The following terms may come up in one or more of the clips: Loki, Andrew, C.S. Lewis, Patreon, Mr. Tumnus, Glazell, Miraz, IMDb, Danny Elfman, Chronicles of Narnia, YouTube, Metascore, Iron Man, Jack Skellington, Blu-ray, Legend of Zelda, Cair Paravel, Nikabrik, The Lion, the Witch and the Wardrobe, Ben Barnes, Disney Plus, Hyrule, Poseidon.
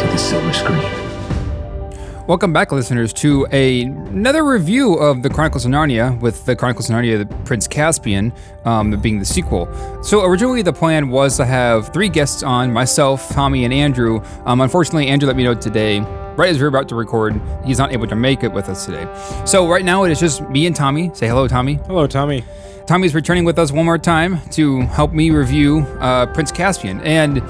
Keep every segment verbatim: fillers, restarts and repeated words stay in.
to the silver screen. Welcome back, listeners, to a, another review of the Chronicles of Narnia, with the Chronicles of Narnia, the Prince Caspian, um, being the sequel. So originally the plan was to have three guests on, myself, Tommy, and Andrew. Um, unfortunately, Andrew let me know today, right as we're about to record, he's not able to make it with us today. So right now it is just me and Tommy. Say hello, Tommy. Hello, Tommy. Tommy's returning with us one more time to help me review uh, Prince Caspian. And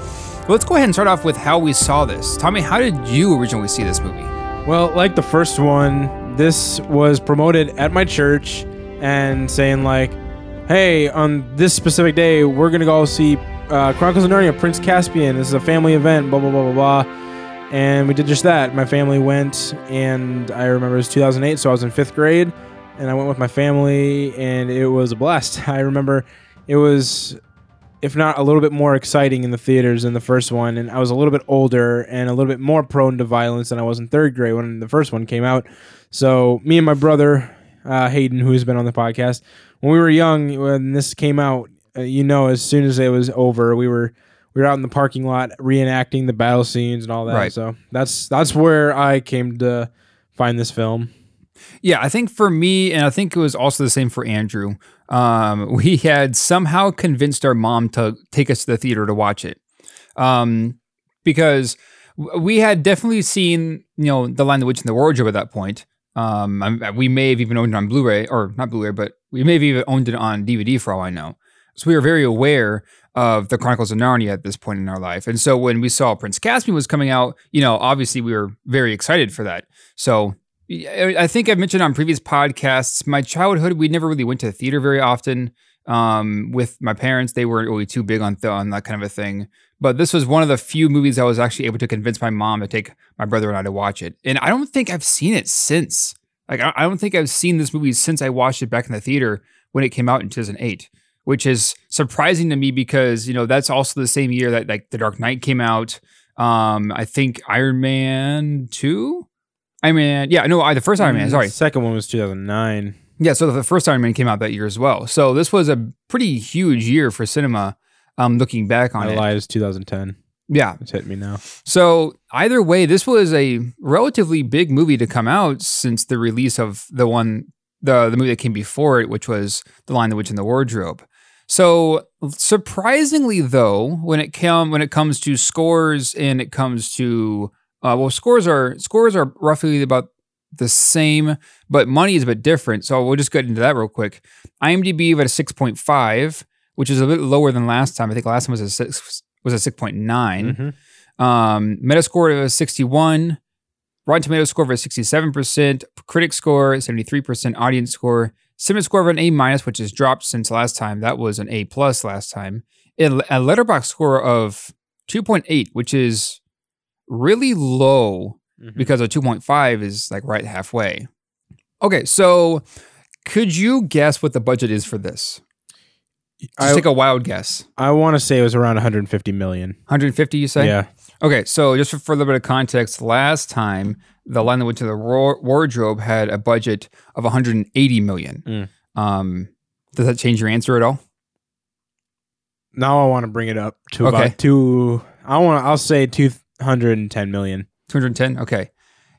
let's go ahead and start off with how we saw this. Tommy, how did you originally see this movie? Well, like the first one, this was promoted at my church and saying like, hey, on this specific day, we're going to go see uh, Chronicles of Narnia, Prince Caspian. This is a family event, blah, blah, blah, blah, blah. And we did just that. My family went, and I remember it was two thousand eight, so I was in fifth grade, and I went with my family, and it was a blast. I remember it was, if not a little bit more exciting in the theaters than the first one. And I was a little bit older and a little bit more prone to violence than I was in third grade when the first one came out. So me and my brother, uh, Hayden, who's been on the podcast, when we were young, when this came out, uh, you know, as soon as it was over, we were we were out in the parking lot reenacting the battle scenes and all that. Right. So that's that's where I came to find this film. Yeah, I think for me, and I think it was also the same for Andrew, um, we had somehow convinced our mom to take us to the theater to watch it. Um, because we had definitely seen, you know, The Lion, the Witch, and the Wardrobe at that point. Um, I, we may have even owned it on Blu-ray, or not Blu-ray, but we may have even owned it on D V D for all I know. So we were very aware of the Chronicles of Narnia at this point in our life. And so when we saw Prince Caspian was coming out, you know, obviously we were very excited for that. So I think I've mentioned on previous podcasts, my childhood, we never really went to the theater very often um, with my parents. They weren't really too big on, th- on that kind of a thing. But this was one of the few movies I was actually able to convince my mom to take my brother and I to watch it. And I don't think I've seen it since. Like, I don't think I've seen this movie since I watched it back in the theater when it came out in two thousand eight, which is surprising to me because, you know, that's also the same year that, like, The Dark Knight came out. Um, I think Iron Man two? I mean, yeah, no, I, the first Iron Man, sorry. The second one was two thousand nine. Yeah, so the first Iron Man came out that year as well. So this was a pretty huge year for cinema, um, looking back on it. My lie is two thousand ten. Yeah. It's hitting me now. So either way, this was a relatively big movie to come out since the release of the one, the, the movie that came before it, which was The Lion, the Witch, and the Wardrobe. So surprisingly, though, when it came, when it comes to scores and it comes to... Uh, well, scores are scores are roughly about the same, but money is a bit different. So we'll just get into that real quick. IMDb at a six point five, which is a bit lower than last time. I think last time was a six was a six point nine. Mm-hmm. Um, Metascore of a sixty-one, Rotten Tomatoes score of a sixty-seven percent, critic score seventy-three percent, audience score cinema score of an A minus, which has dropped since last time. That was an A plus last time. And a Letterboxd score of two point eight, which is really low, mm-hmm. because a two point five is like right halfway. Okay, so could you guess what the budget is for this? Just I, take a wild guess. I want to say it was around one hundred fifty million. one hundred fifty, you say? Yeah. Okay, so just for, for a little bit of context, last time The Lion that went to the ro- wardrobe had a budget of one hundred eighty million. Mm. Um, does that change your answer at all? Now I want to bring it up to okay. about two. I want. I'll say two. one hundred ten million. two hundred ten? Okay.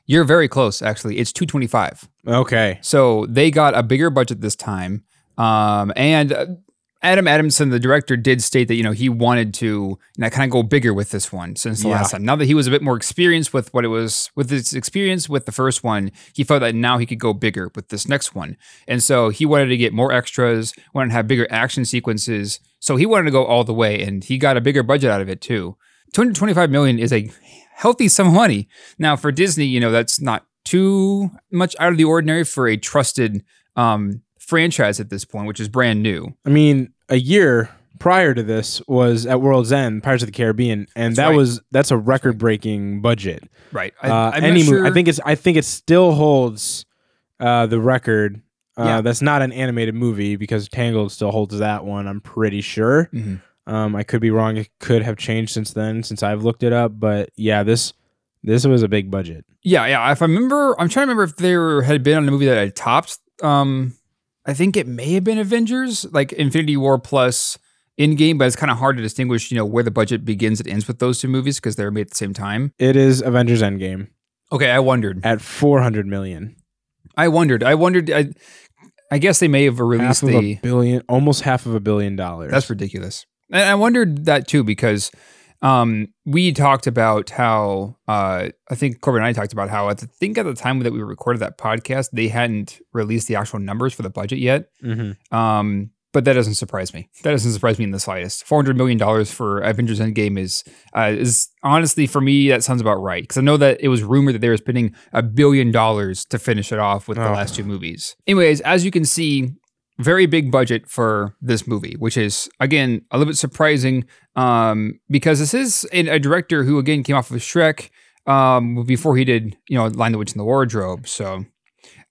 You're very close, actually. It's two twenty-five. Okay. So they got a bigger budget this time. Um, and Adam Adamson, the director, did state that, you know, he wanted to you know, kind of go bigger with this one since the yeah. last time. Now that he was a bit more experienced with what it was, with his experience with the first one, he felt that now he could go bigger with this next one. And so he wanted to get more extras, wanted to have bigger action sequences. So he wanted to go all the way, and he got a bigger budget out of it, too. two hundred twenty-five million dollars is a healthy sum of money. Now, for Disney, you know, that's not too much out of the ordinary for a trusted um, franchise at this point, which is brand new. I mean, a year prior to this was at World's End, Pirates of the Caribbean, and that's that right. was that's a record-breaking budget. Right. I, uh, I'm any not sure. movie, I think it's I think it still holds uh, the record. Uh, yeah. That's not an animated movie because Tangled still holds that one. I'm pretty sure. Mm-hmm. Um, I could be wrong. It could have changed since then, since I've looked it up. But yeah, this this was a big budget. Yeah, yeah. If I remember, I'm trying to remember if there had been a movie that had topped. Um, I think it may have been Avengers, like Infinity War plus Endgame, but it's kind of hard to distinguish, you know, where the budget begins and ends with those two movies because they're made at the same time. It is Avengers: Endgame. Okay, I wondered at four hundred million. I wondered. I wondered. I, I guess they may have released half of the a billion, almost half of a billion dollars. That's ridiculous. And I wondered that too because um, we talked about how uh, I think Corbin and I talked about how I think at the time that we recorded that podcast they hadn't released the actual numbers for the budget yet. Mm-hmm. Um, but that doesn't surprise me. That doesn't surprise me in the slightest. four hundred million dollars for Avengers: Endgame is uh, is honestly for me that sounds about right because I know that it was rumored that they were spending a billion dollars to finish it off with oh. the last two movies. Anyways, as you can see. Very big budget for this movie, which is, again, a little bit surprising um, because this is an, a director who, again, came off of Shrek um, before he did, you know, Lion, the Witch and the Wardrobe. So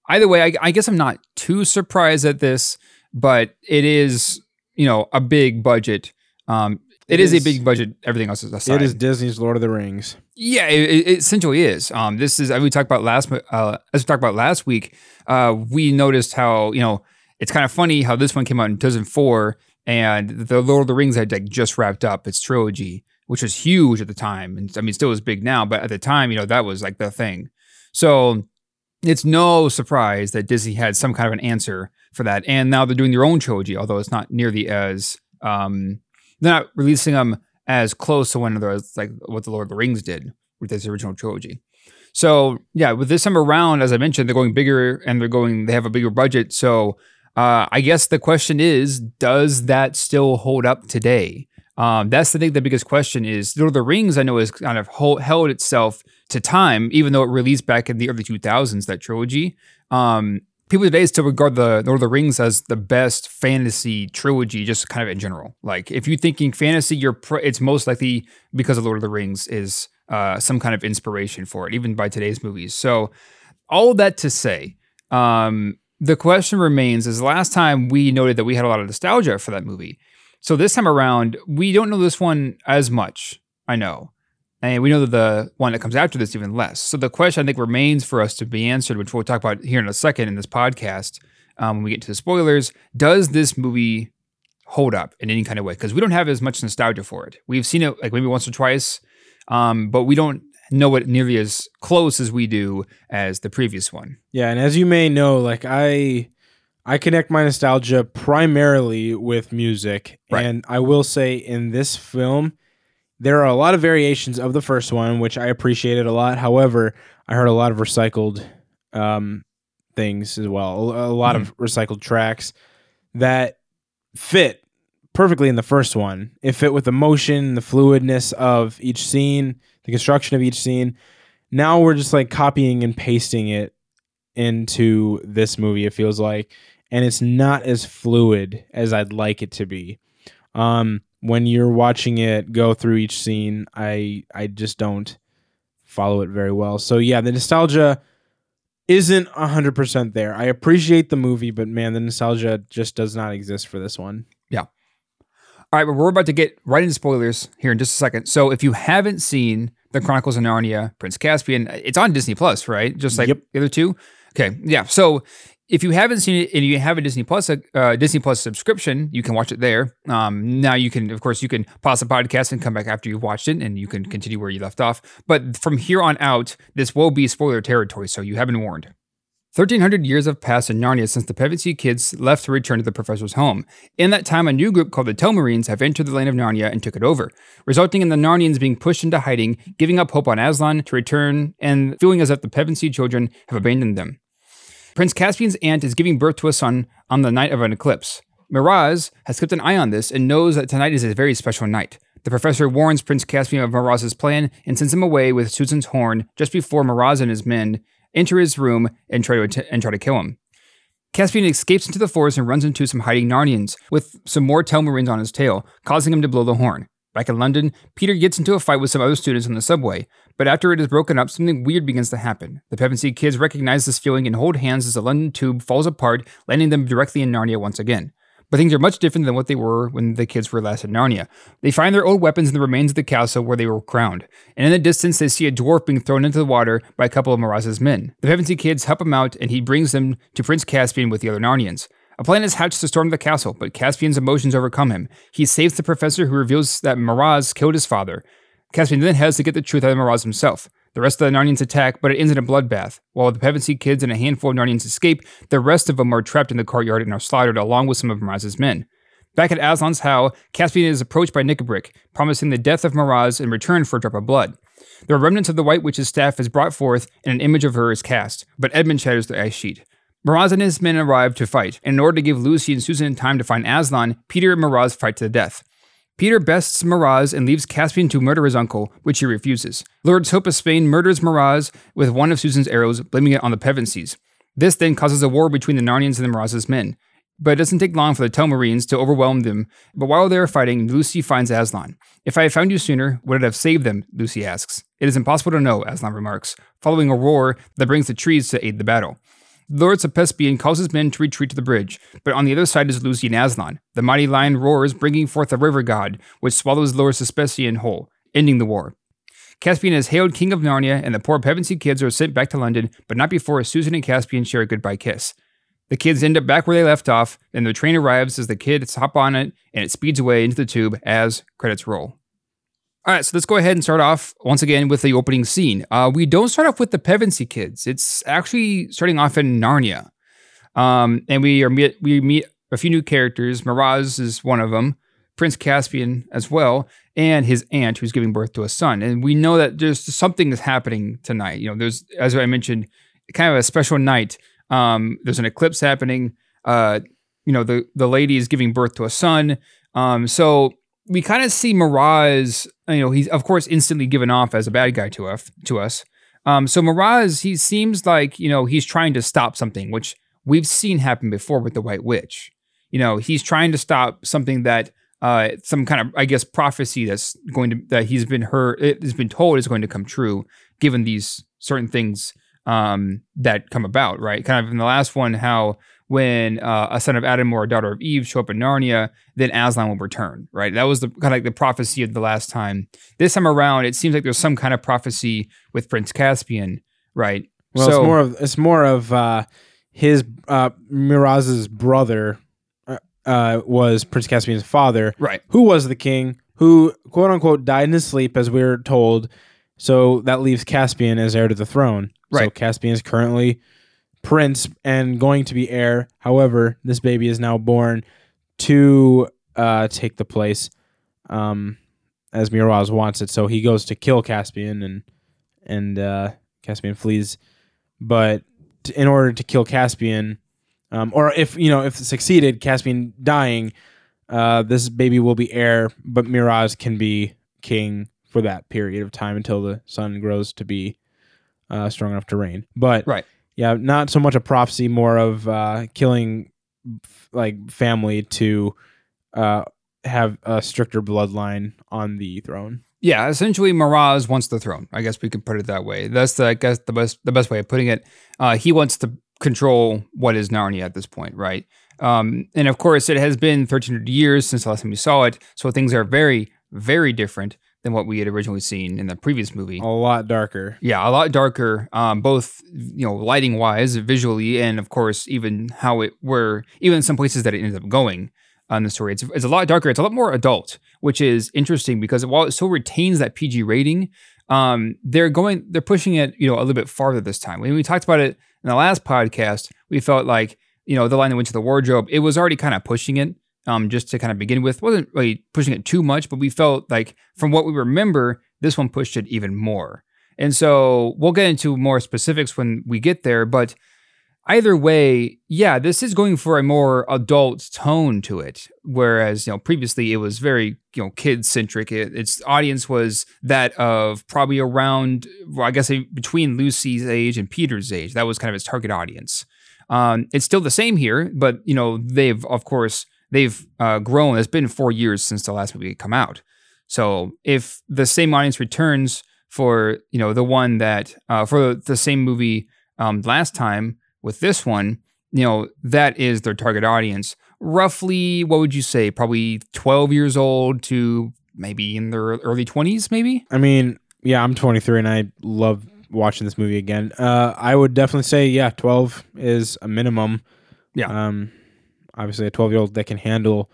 either way, I, I guess I'm not too surprised at this, but it is, you know, a big budget. Um, it it is, is a big budget, everything else is aside. It is Disney's Lord of the Rings. Yeah, it, it essentially is. Um, this is, as we talked about last, uh, as we talked about last week, uh, we noticed how, you know, it's kind of funny how this one came out in two thousand four and the Lord of the Rings had like just wrapped up its trilogy, which was huge at the time. And I mean, still is big now, but at the time, you know, that was like the thing. So it's no surprise that Disney had some kind of an answer for that. And now they're doing their own trilogy, although it's not nearly as, um, they're not releasing them as close to one another as like what the Lord of the Rings did with this original trilogy. So yeah, with this time around, as I mentioned, they're going bigger and they're going, they have a bigger budget. So Uh, I guess the question is, does that still hold up today? Um, that's the thing, the biggest question is, Lord of the Rings, I know, has kind of hold, held itself to time, even though it released back in the early two thousands, that trilogy. Um, people today still regard the Lord of the Rings as the best fantasy trilogy, just kind of in general. Like, if you're thinking fantasy, you're pr- it's most likely because of Lord of the Rings is uh, some kind of inspiration for it, even by today's movies. So, all that to say... Um, The question remains is last time we noted that we had a lot of nostalgia for that movie. So this time around, we don't know this one as much, I know. And we know that the one that comes after this even less. So the question I think remains for us to be answered, which we'll talk about here in a second in this podcast um, when we get to the spoilers. Does this movie hold up in any kind of way? Because we don't have as much nostalgia for it. We've seen it like maybe once or twice, um, but we don't know it nearly as close as we do as the previous one. Yeah, and as you may know, like I I connect my nostalgia primarily with music. Right. And I will say in this film, there are a lot of variations of the first one, which I appreciated a lot. However, I heard a lot of recycled um, things as well, a, a lot mm-hmm. of recycled tracks that fit perfectly in the first one. It fit with the motion, the fluidness of each scene, the construction of each scene. Now we're just like copying and pasting it into this movie, it feels like, and it's not as fluid as I'd like it to be. Um, when you're watching it go through each scene, I I just don't follow it very well. So yeah, the nostalgia isn't one hundred percent there. I appreciate the movie, but man, the nostalgia just does not exist for this one. Yeah. All right, but we're about to get right into spoilers here in just a second. So if you haven't seen The Chronicles of Narnia, Prince Caspian, it's on Disney Plus, right? Just like yep. the other two? Okay, yeah. So if you haven't seen it and you have a Disney Plus uh, Disney Plus subscription, you can watch it there. Um, now you can, of course, you can pause the podcast and come back after you've watched it and you can continue where you left off. But from here on out, this will be spoiler territory, so you have been warned. thirteen hundred years have passed in Narnia since the Pevensie kids left to return to the professor's home. In that time, a new group called the Telmarines have entered the land of Narnia and took it over, resulting in the Narnians being pushed into hiding, giving up hope on Aslan to return, and feeling as if the Pevensie children have abandoned them. Prince Caspian's aunt is giving birth to a son on the night of an eclipse. Miraz has kept an eye on this and knows that tonight is a very special night. The professor warns Prince Caspian of Miraz's plan and sends him away with Susan's horn just before Miraz and his men enter his room and try to att- and try to kill him. Caspian escapes into the forest and runs into some hiding Narnians, with some more Telmarines on his tail, causing him to blow the horn. Back in London, Peter gets into a fight with some other students on the subway, but after it is broken up, something weird begins to happen. The Pevensey kids recognize this feeling and hold hands as the London tube falls apart, landing them directly in Narnia once again. But things are much different than what they were when the kids were last in Narnia. They find their old weapons in the remains of the castle where they were crowned, and in the distance they see a dwarf being thrown into the water by a couple of Miraz's men. The Pevensey kids help him out, and he brings them to Prince Caspian with the other Narnians. A plan is hatched to storm the castle, but Caspian's emotions overcome him. He saves the professor, who reveals that Miraz killed his father. Caspian then has to get the truth out of Miraz himself. The rest of the Narnians attack, but it ends in a bloodbath. While the Pevensey kids and a handful of Narnians escape, the rest of them are trapped in the courtyard and are slaughtered along with some of Miraz's men. Back at Aslan's How, Caspian is approached by Nikabrik, promising the death of Miraz in return for a drop of blood. The remnants of the White Witch's staff is brought forth, and an image of her is cast, but Edmund shatters the ice sheet. Miraz and his men arrive to fight, and in order to give Lucy and Susan time to find Aslan, Peter and Miraz fight to the death. Peter bests Miraz and leaves Caspian to murder his uncle, which he refuses. Lord Sopespian murders Miraz with one of Susan's arrows, blaming it on the Pevensies. This then causes a war between the Narnians and the Miraz's men, but it doesn't take long for the Telmarines to overwhelm them, but while they are fighting, Lucy finds Aslan. "If I had found you sooner, would it have saved them?" Lucy asks. "It is impossible to know," Aslan remarks, following a roar that brings the trees to aid the battle. Lord Sopespian calls his men to retreat to the bridge, but on the other side is Lucy and Aslan. The mighty lion roars, bringing forth a river god, which swallows Lord Sopespian whole, ending the war. Caspian is hailed King of Narnia, and the poor Pevensey kids are sent back to London, but not before Susan and Caspian share a goodbye kiss. The kids end up back where they left off, and the train arrives as the kids hop on it, and it speeds away into the tube as credits roll. All right, so let's go ahead and start off once again with the opening scene. Uh, we don't start off with the Pevensey kids. It's actually starting off in Narnia. Um, and we are meet, we meet a few new characters. Miraz is one of them, Prince Caspian as well, and his aunt who's giving birth to a son. And we know that there's something that's happening tonight. You know, there's, as I mentioned, kind of a special night. Um, there's an eclipse happening. Uh, you know, the, the lady is giving birth to a son. Um, so... We kind of see Miraz, you know, he's of course instantly given off as a bad guy to us. To us, um, so Miraz, he seems like, you know, he's trying to stop something, which we've seen happen before with the White Witch. You know, he's trying to stop something that uh, some kind of, I guess, prophecy that's going to that he's been heard, it has been told is going to come true, given these certain things um, that come about, right? Kind of in the last one, how. When uh, a son of Adam or a daughter of Eve show up in Narnia, then Aslan will return, right? That was the kind of like the prophecy of the last time. This time around, it seems like there's some kind of prophecy with Prince Caspian, right? Well, so, it's more of it's more of uh, his uh, Miraz's brother uh, was Prince Caspian's father, right? Who was the king, who quote unquote died in his sleep, as we were told. So that leaves Caspian as heir to the throne, right? So Caspian is currently prince and going to be heir. However, this baby is now born to uh, take the place um, as Miraz wants it. So he goes to kill Caspian, and and uh, Caspian flees. But t- in order to kill Caspian, um, or if you know if it succeeded, Caspian dying, uh, this baby will be heir, but Miraz can be king for that period of time until the son grows to be uh, strong enough to reign. But right. Yeah, not so much a prophecy, more of uh, killing f- like family to uh, have a stricter bloodline on the throne. Yeah, essentially, Miraz wants the throne. I guess we could put it that way. That's the I guess the best the best way of putting it. Uh, he wants to control what is Narnia at this point, right? Um, and of course, it has been thirteen hundred years since the last time we saw it, so things are very, very different than what we had originally seen in the previous movie. A lot darker. Yeah, a lot darker, um, both, you know, lighting-wise, visually, and, of course, even how it were, even some places that it ended up going on the story. It's, it's a lot darker. It's a lot more adult, which is interesting because while it still retains that P G rating, um, they're going, they're pushing it, you know, a little bit farther this time. When we talked about it in the last podcast, we felt like, you know, The Lion that went to the Wardrobe, it was already kind of pushing it. Um, just to kind of begin with, wasn't really pushing it too much, but we felt like from what we remember, this one pushed it even more. And so we'll get into more specifics when we get there, but either way, yeah, this is going for a more adult tone to it. Whereas, you know, previously it was very, you know, kid-centric. It, its audience was that of probably around, well, I guess between Lucy's age and Peter's age. That was kind of its target audience. Um, it's still the same here, but, you know, they've, of course, they've uh, grown. It's been four years since the last movie had come out. So if the same audience returns for, you know, the one that, uh, for the same movie um, last time with this one, you know, that is their target audience. Roughly, what would you say? Probably twelve years old to maybe in their early twenties, maybe? I mean, yeah, I'm twenty-three and I love watching this movie again. Uh, I would definitely say, yeah, twelve is a minimum. Yeah. Um, obviously, a twelve-year-old that can handle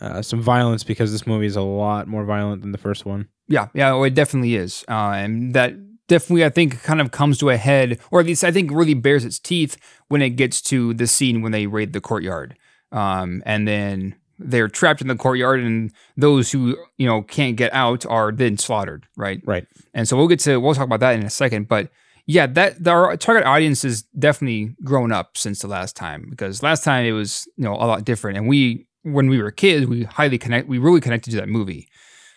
uh, some violence, because this movie is a lot more violent than the first one. Yeah, yeah, well, it definitely is. Uh, and that definitely, I think, kind of comes to a head, or at least I think really bears its teeth when it gets to the scene when they raid the courtyard. Um, and then they're trapped in the courtyard, and those who, you know, can't get out are then slaughtered, right? Right. And so we'll get to, we'll talk about that in a second, but yeah, that our target audience has definitely grown up since the last time, because last time it was, you know, a lot different. And we, when we were kids, we highly connect, we really connected to that movie.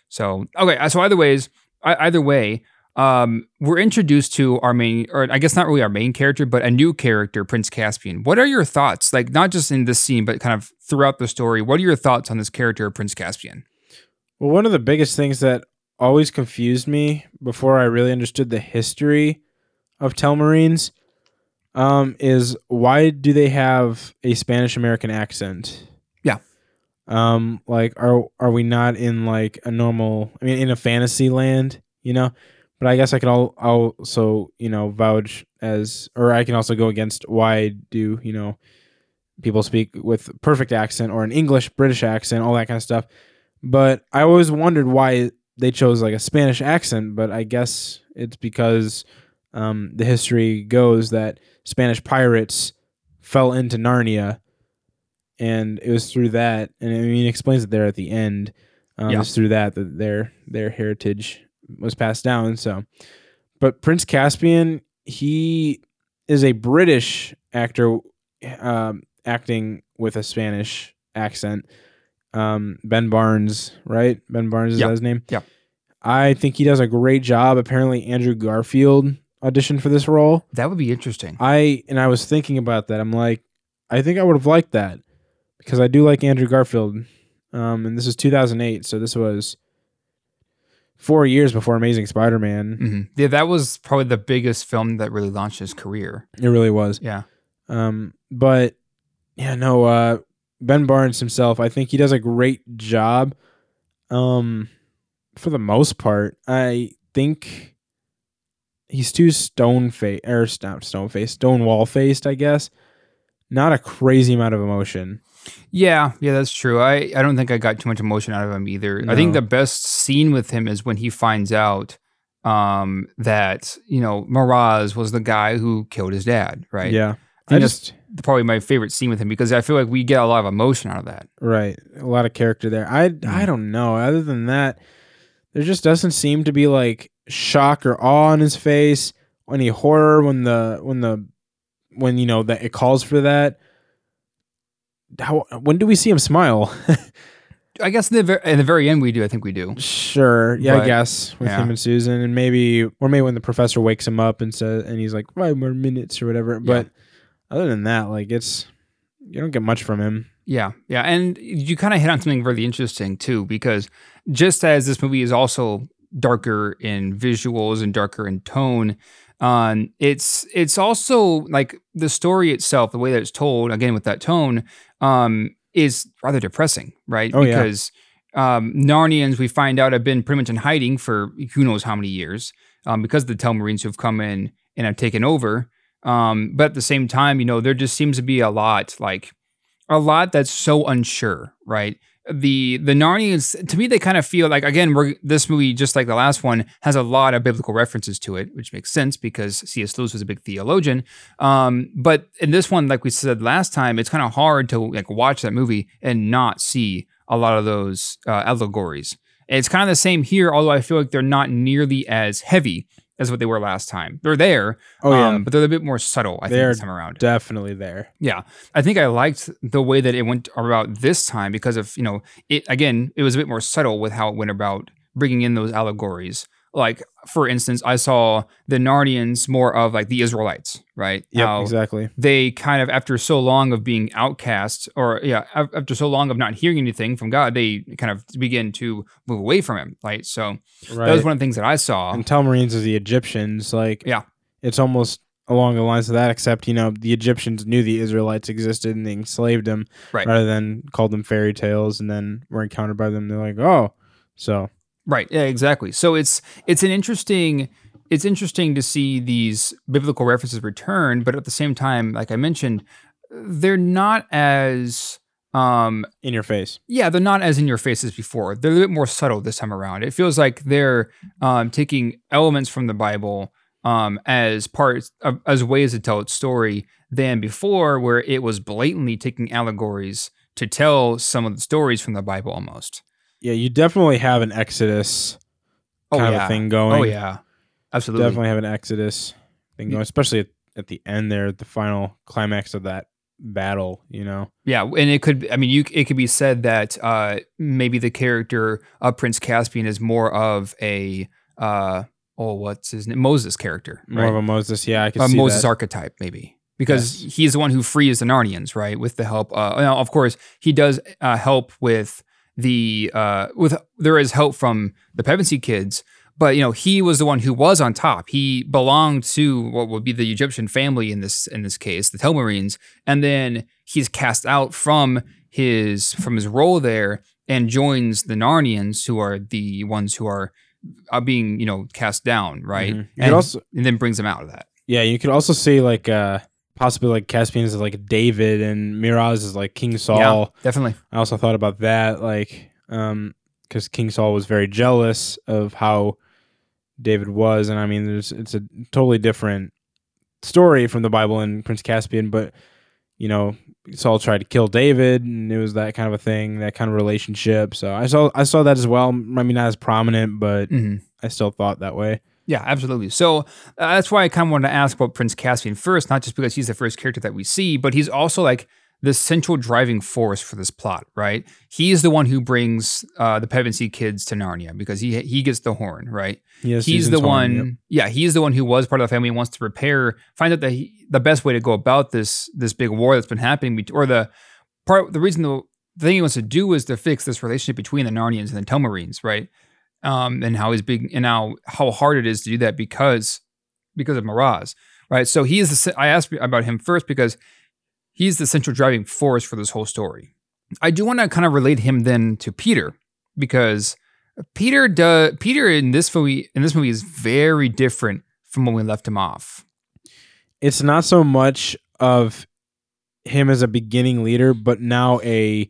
So, okay. So either ways, either way, um, we're introduced to our main, or I guess not really our main character, but a new character, Prince Caspian. What are your thoughts? Like, not just in this scene, but kind of throughout the story, what are your thoughts on this character, Prince Caspian? Well, one of the biggest things that always confused me before I really understood the history of Telmarines, um, is why do they have a Spanish American accent? Yeah. Um, like, are, are we not in like a normal, I mean, in a fantasy land, you know? But I guess I can all also, you know, vouch as, or I can also go against why do, you know, people speak with perfect accent or an English, British accent, all that kind of stuff. But I always wondered why they chose like a Spanish accent, but I guess it's because um, the history goes that Spanish pirates fell into Narnia, and it was through that, and I mean, it explains it there at the end. Um, yeah. It's through that that their their heritage was passed down. So, but Prince Caspian, he is a British actor um, acting with a Spanish accent. Um, Ben Barnes, right? Ben Barnes is yep. that his name? Yeah. I think he does a great job. Apparently, Andrew Garfield auditioned for this role. That would be interesting. I and I was thinking about that. I'm like, I think I would have liked that, because I do like Andrew Garfield. Um, and this is two thousand eight, so this was four years before Amazing Spider-Man. Mm-hmm. Yeah, that was probably the biggest film that really launched his career. It really was. Yeah. Um, but, yeah, no, uh, Ben Barnes himself, I think he does a great job um, for the most part. I think he's too stone-faced, or not stone-faced, stone-wall-faced, I guess. Not a crazy amount of emotion. Yeah, yeah, that's true. I, I don't think I got too much emotion out of him either. No. I think the best scene with him is when he finds out um, that, you know, Miraz was the guy who killed his dad, right? Yeah. I, I just that's probably my favorite scene with him, because I feel like we get a lot of emotion out of that. Right. A lot of character there. I, mm. I don't know. Other than that, there just doesn't seem to be like shock or awe on his face, any horror when the when the when you know that it calls for that. How, when do we see him smile? I guess in the, ver- in the very end we do. I think we do. Sure. Yeah, but, I guess with yeah. him and Susan, and maybe or maybe when the professor wakes him up and says, and he's like five more minutes or whatever. Yeah. But other than that, like it's you don't get much from him. Yeah, yeah, and you kind of hit on something really interesting too, because just as this movie is also darker in visuals and darker in tone, um, it's it's also like the story itself, the way that it's told, again with that tone. Um, is rather depressing, right? Oh, because yeah. um, Narnians, we find out, have been pretty much in hiding for who knows how many years um, because of the Telmarines who've come in and have taken over. Um, but at the same time, you know, there just seems to be a lot, like a lot that's so unsure, right? The the Narnians, to me, they kind of feel like, again, we're, this movie, just like the last one, has a lot of biblical references to it, which makes sense because C S. Lewis was a big theologian. Um, but in this one, like we said last time, it's kind of hard to like watch that movie and not see a lot of those uh, allegories. And it's kind of the same here, although I feel like they're not nearly as heavy as what they were last time. They're there, oh, yeah. um, but they're a bit more subtle, I they're think, this time around. Definitely there. Yeah. I think I liked the way that it went about this time because of, you know, it again, it was a bit more subtle with how it went about bringing in those allegories like, for instance, I saw the Narnians more of like the Israelites, right? Yeah, exactly. They kind of, after so long of being outcasts, or yeah, after so long of not hearing anything from God, they kind of begin to move away from him, right? So right. that was one of the things that I saw. And Telmarines is the Egyptians, like, yeah, it's almost along the lines of that, except, you know, the Egyptians knew the Israelites existed and they enslaved them, right. rather than called them fairy tales and then were encountered by them. They're like, oh, so. Right. Yeah, exactly. So it's it's an interesting it's interesting to see these biblical references return, but at the same time, like I mentioned, they're not as um, in your face. Yeah, they're not as in your face as before. They're a little bit more subtle this time around. It feels like they're um, taking elements from the Bible um, as parts of, as ways to tell its story than before, where it was blatantly taking allegories to tell some of the stories from the Bible almost. Yeah, you definitely have an Exodus kind oh, yeah. of thing going. Oh, yeah. Absolutely. Definitely have an Exodus thing going, especially at, at the end there, the final climax of that battle, you know? Yeah, and it could, I mean, you it could be said that uh, maybe the character of Prince Caspian is more of a, uh, oh, what's his name? Moses character. Right? More of a Moses, yeah, I could a see Moses that. Archetype, maybe. Because yes. he's the one who frees the Narnians, right? With the help, uh, now, of course, he does uh, help with... The uh, with there is help from the Pevensie kids, but you know he was the one who was on top. He belonged to what would be the Egyptian family in this in this case, the Telmarines, and then he's cast out from his from his role there and joins the Narnians, who are the ones who are uh, being you know cast down, right? Mm-hmm. And, also, and then brings them out of that. Yeah, you could also see like. Uh... Possibly like Caspian is like David and Miraz is like King Saul. Yeah, definitely. I also thought about that, like, um, because King Saul was very jealous of how David was, and I mean, there's it's a totally different story from the Bible and Prince Caspian, but you know, Saul tried to kill David, and it was that kind of a thing, that kind of relationship. So I saw I saw that as well. I mean, not as prominent, but mm-hmm. I still thought that way. Yeah, absolutely. So uh, that's why I kind of wanted to ask about Prince Caspian first, not just because he's the first character that we see, but he's also like the central driving force for this plot, right? He is the one who brings uh, the Pevensie kids to Narnia because he he gets the horn, right? He he's the one, horn, yep. yeah, he's the one who was part of the family and wants to repair, find out that he, the best way to go about this this big war that's been happening, or the part, the reason the, the thing he wants to do is to fix this relationship between the Narnians and the Telmarines, right? Um, and how he's big, and how, how hard it is to do that because because of Miraz, right? So he is. The, I asked about him first because he's the central driving force for this whole story. I do want to kind of relate him then to Peter, because Peter does Peter in this movie in this movie is very different from when we left him off. It's not so much of him as a beginning leader, but now a.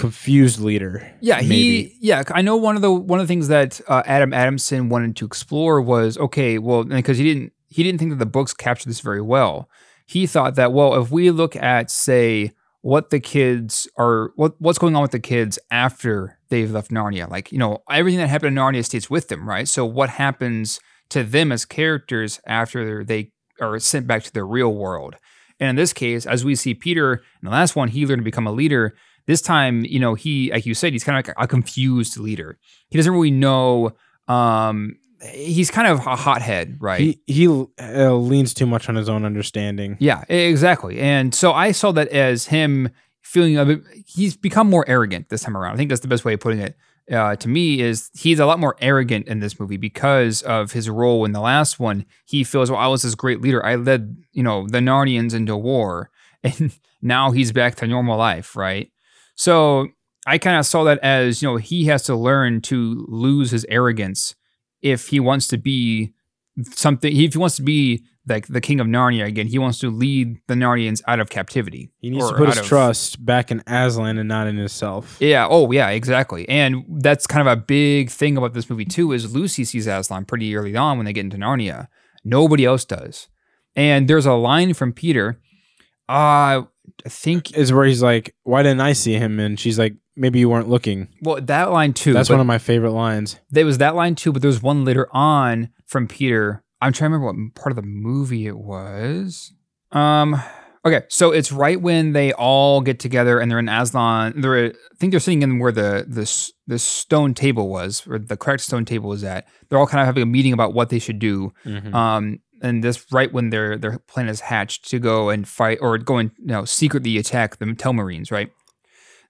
confused leader. Yeah, he maybe. yeah, I know one of the one of the things that uh, Adam Adamson wanted to explore was okay, well, because he didn't he didn't think that the books captured this very well. He thought that, well, if we look at say what the kids are what what's going on with the kids after they've left Narnia, like, you know, everything that happened in Narnia stays with them, right? So what happens to them as characters after they are sent back to the real world? And in this case, as we see Peter in the last one, he learned to become a leader. This time, you know, he, like you said, he's kind of like a confused leader. He doesn't really know. Um, he's kind of a hothead, right? He, he uh, leans too much on his own understanding. Yeah, exactly. And so I saw that as him feeling a bit, he's become more arrogant this time around. I think that's the best way of putting it uh, to me is he's a lot more arrogant in this movie because of his role in the last one. He feels, well, I was this great leader. I led, you know, the Narnians into war, and now he's back to normal life, right? So I kind of saw that as, you know, he has to learn to lose his arrogance if he wants to be something, if he wants to be like the king of Narnia again, he wants to lead the Narnians out of captivity. He needs to put his of, trust back in Aslan and not in himself. Yeah. Oh yeah, exactly. And that's kind of a big thing about this movie too, is Lucy sees Aslan pretty early on when they get into Narnia. Nobody else does. And there's a line from Peter, uh, I think is where he's like, why didn't I see him? And she's like, maybe you weren't looking. Well, that line too. That's one of my favorite lines. There was that line too, but there's one later on from Peter. I'm trying to remember what part of the movie it was. Um, Okay, so it's right when they all get together and they're in Aslan. They're, I think they're sitting in where the the the stone table was, or the cracked stone table was at. They're all kind of having a meeting about what they should do. Mm-hmm. Um, and this right when their their plan is hatched to go and fight, or go and you know secretly attack the Telmarines, right?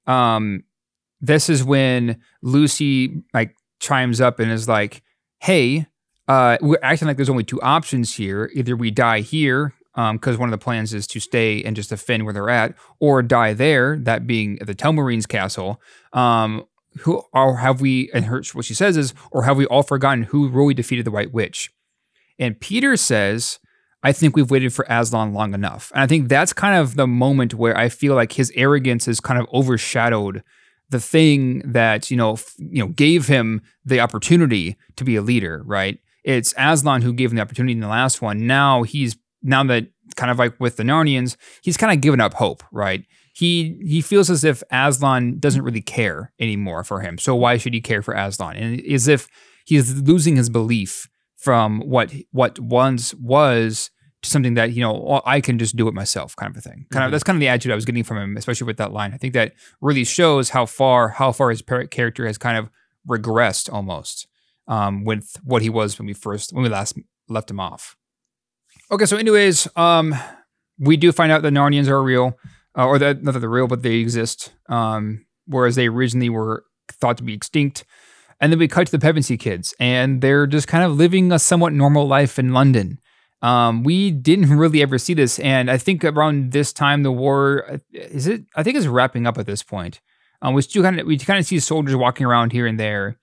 Um, this is when Lucy like chimes up and is like, "Hey, uh, we're acting like there's only two options here. Either we die here." Because um, one of the plans is to stay and just defend where they're at, or die there, that being the Telmarine's castle. Um, who or have we? And her, what she says is, or have we all forgotten who really defeated the White Witch? And Peter says, I think we've waited for Aslan long enough. And I think that's kind of the moment where I feel like his arrogance is kind of overshadowed the thing that you know, f- you know, gave him the opportunity to be a leader. Right? It's Aslan who gave him the opportunity in the last one. Now he's. Now that kind of like with the Narnians, he's kind of given up hope, right? He he feels as if Aslan doesn't really care anymore for him. So why should he care for Aslan? And as if he's losing his belief from what what once was to something that, you know, I can just do it myself kind of a thing. Kind mm-hmm. of that's kind of the attitude I was getting from him, especially with that line. I think that really shows how far how far his character has kind of regressed almost um, with what he was when we first when we last left him off. Okay, so anyways, um, we do find out the Narnians are real, uh, or that not that they're real, but they exist, um, whereas they originally were thought to be extinct. And then we cut to the Pevensie kids, and they're just kind of living a somewhat normal life in London. Um, we didn't really ever see this, and I think around this time the war is it? I think it's wrapping up at this point. Um, we still kind of we kind of see soldiers walking around here and there,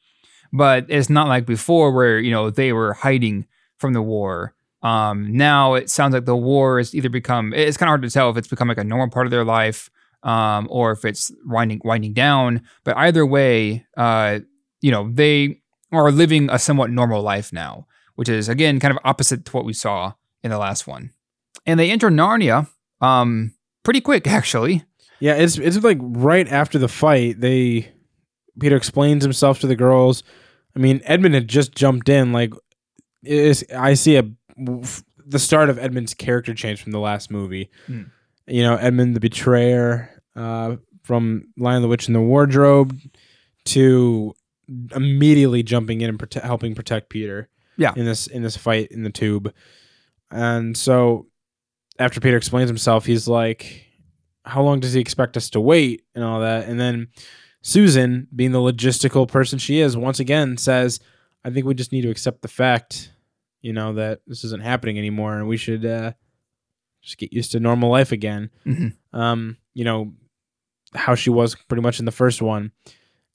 but it's not like before where you know they were hiding from the war. Um, now it sounds like the war has either become, it's kind of hard to tell if it's become like a normal part of their life, um, or if it's winding, winding down, but either way, uh, you know, they are living a somewhat normal life now, which is again, kind of opposite to what we saw in the last one. And they enter Narnia, um, pretty quick actually. Yeah. It's, it's like right after the fight, they, Peter explains himself to the girls. I mean, Edmund had just jumped in. Like is I see a the start of Edmund's character change from the last movie. Mm. You know, Edmund the Betrayer uh, from Lion, the Witch, and the Wardrobe to immediately jumping in and prote- helping protect Peter yeah. in this in this fight in the tube. And so after Peter explains himself, he's like, how long does he expect us to wait and all that? And then Susan, being the logistical person she is, once again says, I think we just need to accept the fact you know, that this isn't happening anymore and we should uh, just get used to normal life again. Mm-hmm. Um, you know, how she was pretty much in the first one.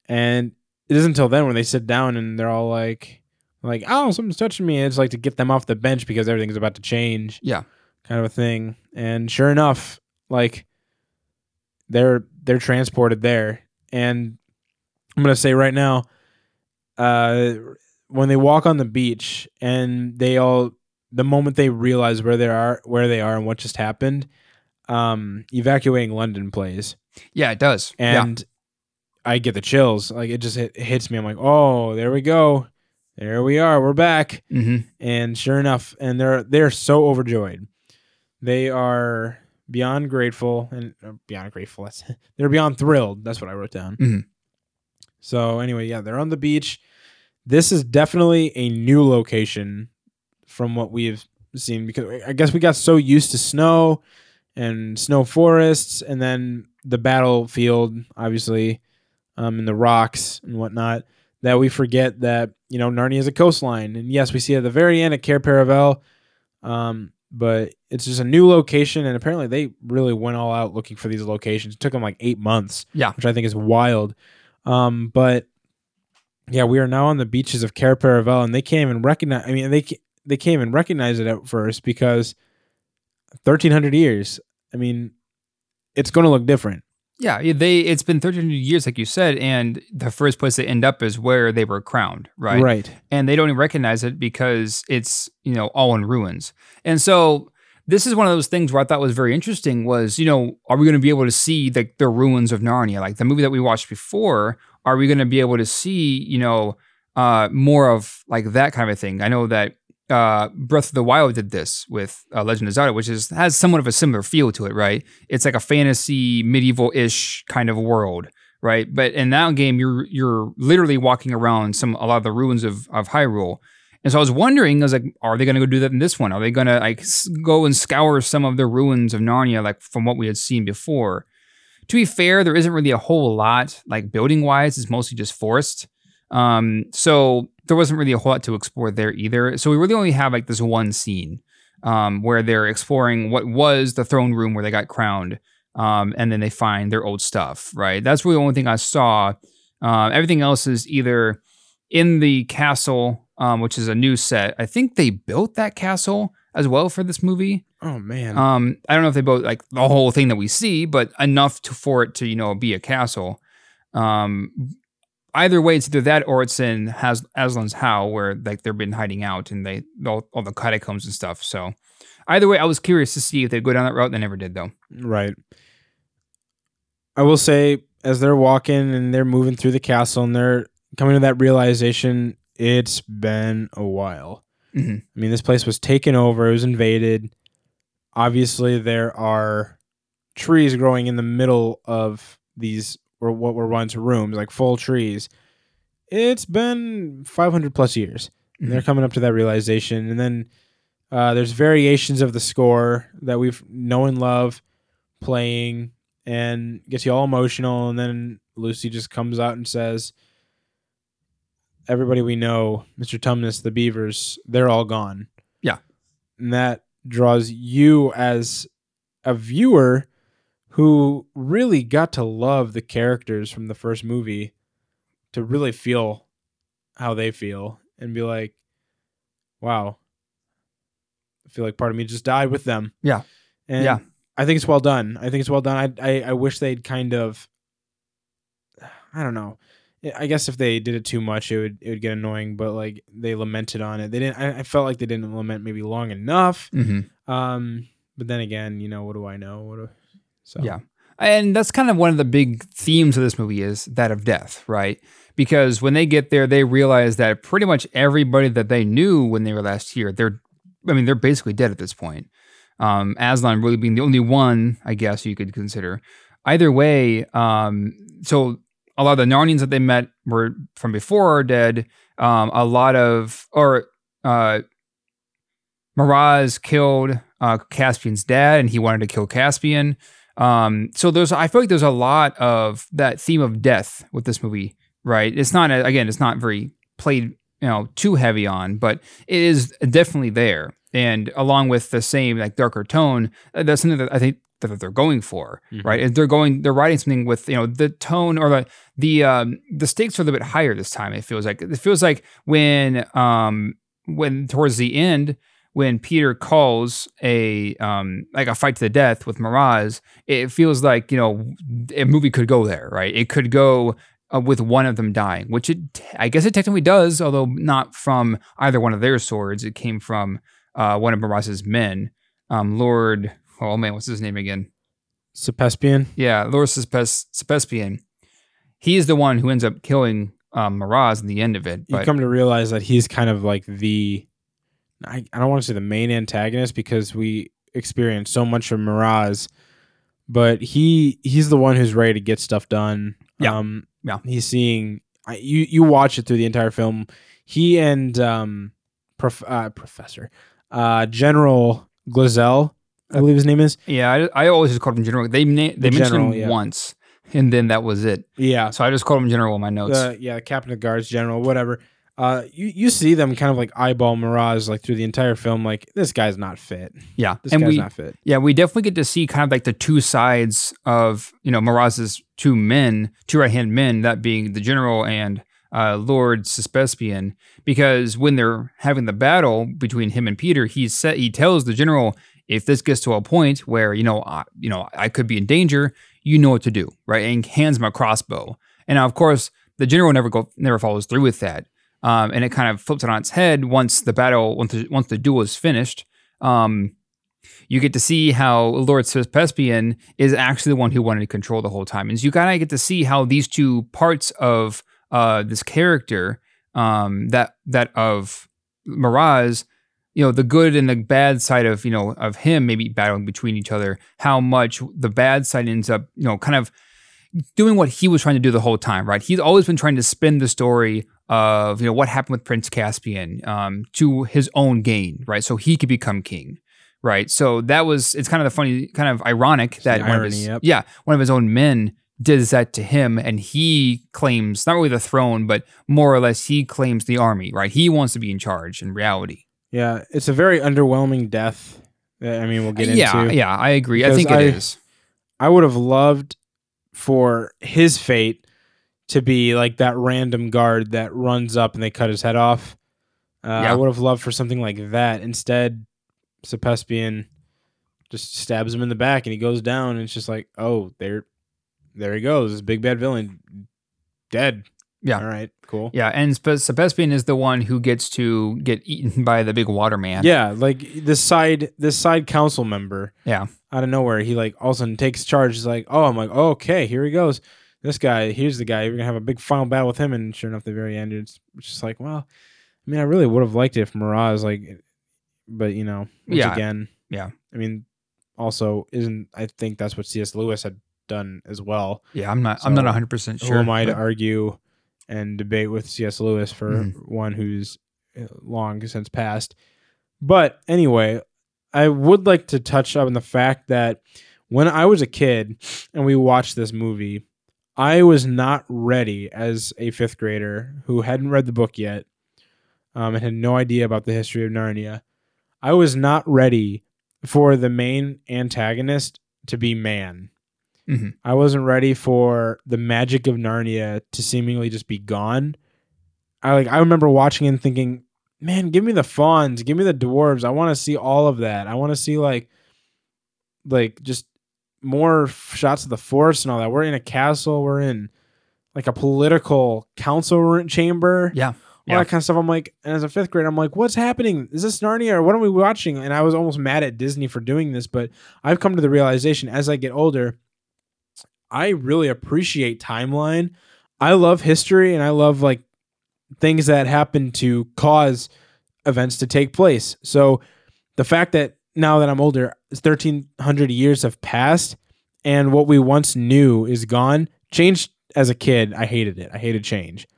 And it isn't until then when they sit down and they're all like, like, oh, something's touching me. It's like to get them off the bench because everything's about to change. Yeah. Kind of a thing. And sure enough, like they're, they're transported there. And I'm going to say right now, uh, when they walk on the beach and they all, the moment they realize where they are, where they are and what just happened, um, Evacuating London plays. Yeah, it does. And yeah. I get the chills. Like it just hit, it hits me. I'm like, oh, there we go. There we are. We're back. Mm-hmm. And sure enough, and they're, they're so overjoyed. They are beyond grateful and uh, beyond grateful. That's, they're beyond thrilled. That's what I wrote down. Mm-hmm. So anyway, yeah, they're on the beach. This is definitely a new location from what we've seen because I guess we got so used to snow and snow forests and then the battlefield, obviously, um, and the rocks and whatnot that we forget that, you know, Narnia is a coastline. And yes, we see it at the very end at Cair Paravel, um, but it's just a new location. And apparently they really went all out looking for these locations. It took them like eight months, yeah, which I think is wild. Um, but yeah, we are now on the beaches of Cair Paravel, and they can't even recognize. I mean, they they can't even recognize it at first because thirteen hundred years. I mean, it's going to look different. Yeah, they it's been thirteen hundred years, like you said, and the first place they end up is where they were crowned, right? Right. And they don't even recognize it because it's you know all in ruins. And so this is one of those things where I thought was very interesting. Was you know are we going to be able to see like the, the ruins of Narnia, like the movie that we watched before? Are we going to be able to see, you know, uh, more of like that kind of a thing? I know that uh, Breath of the Wild did this with uh, Legend of Zelda, which is has somewhat of a similar feel to it, right? It's like a fantasy, medieval-ish kind of world, right? But in that game, you're you're literally walking around some a lot of the ruins of, of Hyrule. And so I was wondering, I was like, are they going to go do that in this one? Are they going to like go and scour some of the ruins of Narnia, like from what we had seen before? To be fair, there isn't really a whole lot, like building-wise, it's mostly just forest. Um, so there wasn't really a whole lot to explore there either. So we really only have like this one scene um, where they're exploring what was the throne room where they got crowned. Um, and then they find their old stuff, right? That's really the only thing I saw. Uh, everything else is either in the castle, Um, which is a new set. I think they built that castle as well for this movie. Oh man. Um, I don't know if they built like the whole thing that we see, but enough to, for it to, you know, be a castle. Um, either way, it's either that or it's in Has- Aslan's How, where like they've been hiding out and they all, all the catacombs and stuff. So either way, I was curious to see if they go down that route. They never did though. Right. I will say, as they're walking and they're moving through the castle and they're coming to that realization, it's been a while. Mm-hmm. I mean, this place was taken over. It was invaded. Obviously, there are trees growing in the middle of these, or what were once rooms, like full trees. It's been five hundred plus years. Mm-hmm. And they're coming up to that realization. And then uh, there's variations of the score that we've known and love playing and gets you all emotional. And then Lucy just comes out and says, everybody we know, Mister Tumnus, the beavers, they're all gone. Yeah. And that draws you as a viewer who really got to love the characters from the first movie to really feel how they feel and be like, wow, I feel like part of me just died with them. Yeah. And yeah. I think it's well done. I think it's well done. I, I, I wish they'd kind of, I don't know. I guess if they did it too much, it would it would get annoying. But like they lamented on it, they didn't. I, I felt like they didn't lament maybe long enough. Mm-hmm. Um, but then again, you know, what do I know? What do, so yeah, and that's kind of one of the big themes of this movie is that of death, right? Because when they get there, they realize that pretty much everybody that they knew when they were last here, they're, I mean, they're basically dead at this point. Um, Aslan really being the only one, I guess you could consider. Either way, um, so. A lot of the Narnians that they met were from before are dead. Um, a lot of, or uh, Miraz killed uh, Caspian's dad, and he wanted to kill Caspian. Um, so there's, I feel like there's a lot of that theme of death with this movie, right? It's not, a, again, it's not very played, you know, too heavy on, but it is definitely there. And along with the same like darker tone, that's something that I think that they're going for, mm-hmm. right? If they're going, they're writing something with, you know, the tone or the, the, um, the stakes are a little bit higher this time. It feels like, it feels like when, um, when towards the end, when Peter calls a, um, like a fight to the death with Miraz, it feels like, you know, a movie could go there, right? It could go uh, with one of them dying, which it, I guess it technically does, although not from either one of their swords. It came from, uh, one of Miraz's men, um, Lord, oh man, what's his name again? Sopespian. Yeah, Lord Sopespian. He is the one who ends up killing um, Miraz in the end of it. But you come to realize that he's kind of like the, I, I don't want to say the main antagonist because we experience so much from Miraz, but he he's the one who's ready to get stuff done. Yeah, um, yeah. He's seeing, I, you you watch it through the entire film. He and um, prof, uh, Professor, uh, General Glazell, I believe his name is. Yeah, I, I always just called him General. They na- they the mentioned General, him yeah. once, and then that was it. Yeah. So I just called him General in my notes. Uh, yeah, Captain of Guards, General, whatever. Uh, you, you see them kind of like eyeball Miraz like through the entire film, like, this guy's not fit. Yeah. This and guy's we, not fit. Yeah, we definitely get to see kind of like the two sides of, you know, Miraz's two men, two right-hand men, that being the General and uh, Lord Sopespian, because when they're having the battle between him and Peter, he sa- he tells the General, if this gets to a point where, you know, I, you know, I could be in danger, you know what to do, right? And hands him a crossbow. And now, of course, the General never go, never follows through with that. Um, and it kind of flips it on its head once the battle, once the, once the duel is finished. Um, you get to see how Lord Sopespian is actually the one who wanted to control the whole time. And so you kind of get to see how these two parts of uh, this character, um, that that of Miraz, you know, the good and the bad side of, you know, of him maybe battling between each other, how much the bad side ends up, you know, kind of doing what he was trying to do the whole time, right? He's always been trying to spin the story of, you know, what happened with Prince Caspian um, to his own gain, right? So he could become king, right? So that was, it's kind of the funny, kind of ironic that one, irony, of his, yep. yeah, one of his own men does that to him, and he claims, not really the throne, but more or less he claims the army, right? He wants to be in charge in reality. Yeah, it's a very underwhelming death. I mean, we'll get yeah, into. Yeah, yeah, I agree. I think it I, is. I would have loved for his fate to be like that random guard that runs up and they cut his head off. Uh, yeah. I would have loved for something like that. Instead, Sopespian just stabs him in the back and he goes down, and it's just like, oh, there, there he goes. This big bad villain, dead. Yeah. All right. Cool. Yeah, and Sopespian is the one who gets to get eaten by the big water man. Yeah, like this side, this side council member. Yeah. Out of nowhere, he like all of a sudden takes charge. He's like, oh, I'm like, oh, okay, here he goes. This guy, here's the guy. We're gonna have a big final battle with him, and sure enough, the very end, it's just like, well, I mean, I really would have liked it if Miraz like, but you know, which yeah, again, yeah. I mean, also isn't I think that's what C S. Lewis had done as well. Yeah, I'm not. So I'm not one hundred percent sure. Who am I to argue and debate with C S. Lewis for mm. one who's long since passed? But anyway, I would like to touch on the fact that when I was a kid and we watched this movie, I was not ready as a fifth grader who hadn't read the book yet um, and had no idea about the history of Narnia. I was not ready for the main antagonist to be man. Mm-hmm. I wasn't ready for the magic of Narnia to seemingly just be gone. I like I remember watching and thinking, man, give me the fauns, give me the dwarves. I want to see all of that. I want to see like, like just more shots of the forest and all that. We're in a castle. We're in like a political council chamber. Yeah, all yeah. that kind of stuff. I'm like, and as a fifth grader, I'm like, what's happening? Is this Narnia or what are we watching? And I was almost mad at Disney for doing this, but I've come to the realization as I get older, I really appreciate timeline. I love history and I love like things that happen to cause events to take place. So the fact that now that I'm older, thirteen hundred years have passed and what we once knew is gone. Change as a kid, I hated it. I hated change.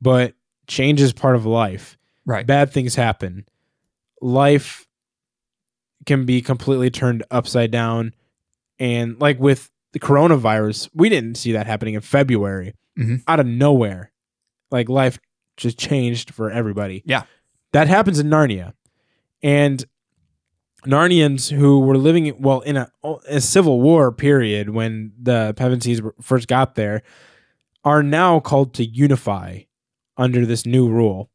But change is part of life. Right. Bad things happen. Life can be completely turned upside down. And like with the coronavirus, we didn't see that happening in February. Mm-hmm. Out of nowhere. Like life just changed for everybody. Yeah. That happens in Narnia. And Narnians who were living, well, in a, a civil war period when the Pevensies first got there are now called to unify under this new rule.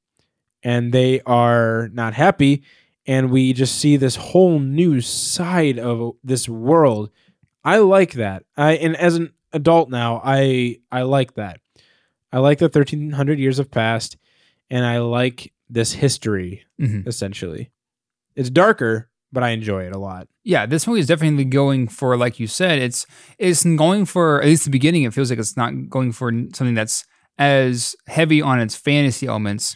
And they are not happy. And we just see this whole new side of this world. I like that. I and as an adult now, I I like that. I like that thirteen hundred years have passed, and I like this history, mm-hmm. essentially. It's darker, but I enjoy it a lot. Yeah, this movie is definitely going for, like you said, it's it's going for, at least the beginning, it feels like it's not going for something that's as heavy on its fantasy elements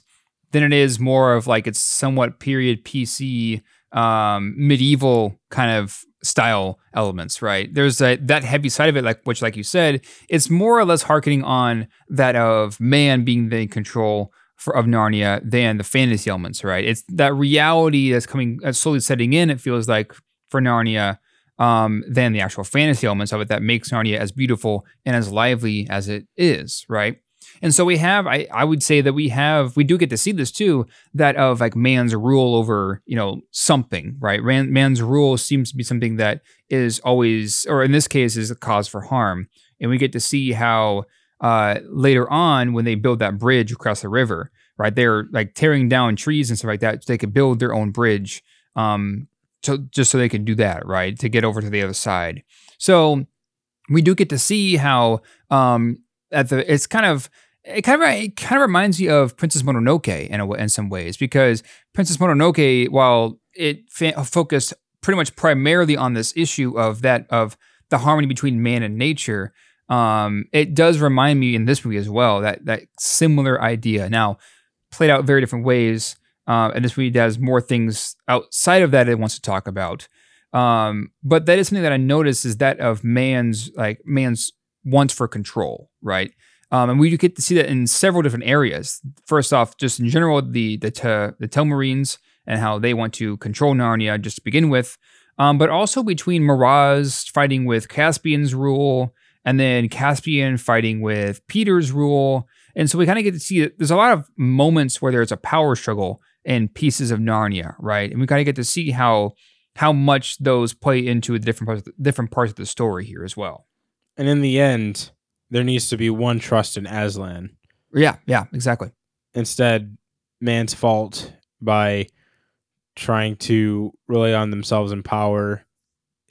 than it is more of like it's somewhat period P C, um, medieval kind of style elements, right? There's a, that heavy side of it, like which, like you said, it's more or less hearkening on that of man being the control for, of Narnia than the fantasy elements, right? It's that reality that's coming, that's slowly setting in, it feels like, for Narnia, um, than the actual fantasy elements of it that makes Narnia as beautiful and as lively as it is, right? And so we have, I, I would say that we have, we do get to see this too, that of like man's rule over, you know, something, right? Man, man's rule seems to be something that is always, or in this case is a cause for harm. And we get to see how uh, later on when they build that bridge across the river, right? They're like tearing down trees and stuff like that. So they could build their own bridge um, to, just so they could do that, right? To get over to the other side. So we do get to see how, um, at the, it's kind of, it kind of, it kind of reminds me of Princess Mononoke in a, in some ways, because Princess Mononoke, while it fa- focused pretty much primarily on this issue of that, of the harmony between man and nature, um, it does remind me in this movie as well, that, that similar idea now played out very different ways, Uh, and this read has more things outside of that it wants to talk about. Um, but that is something that I noticed is that of man's like man's wants for control, right? Um, and we get to see that in several different areas. First off, just in general, the the te, the Telmarines and how they want to control Narnia just to begin with. Um, but also between Miraz fighting with Caspian's rule and then Caspian fighting with Peter's rule. And so we kind of get to see that there's a lot of moments where there's a power struggle in pieces of Narnia, right? And we kind of get to see how how much those play into the different parts, different parts of the story here as well. And in the end, there needs to be one trust in Aslan. Yeah, yeah, exactly. Instead, man's fault by trying to rely on themselves in power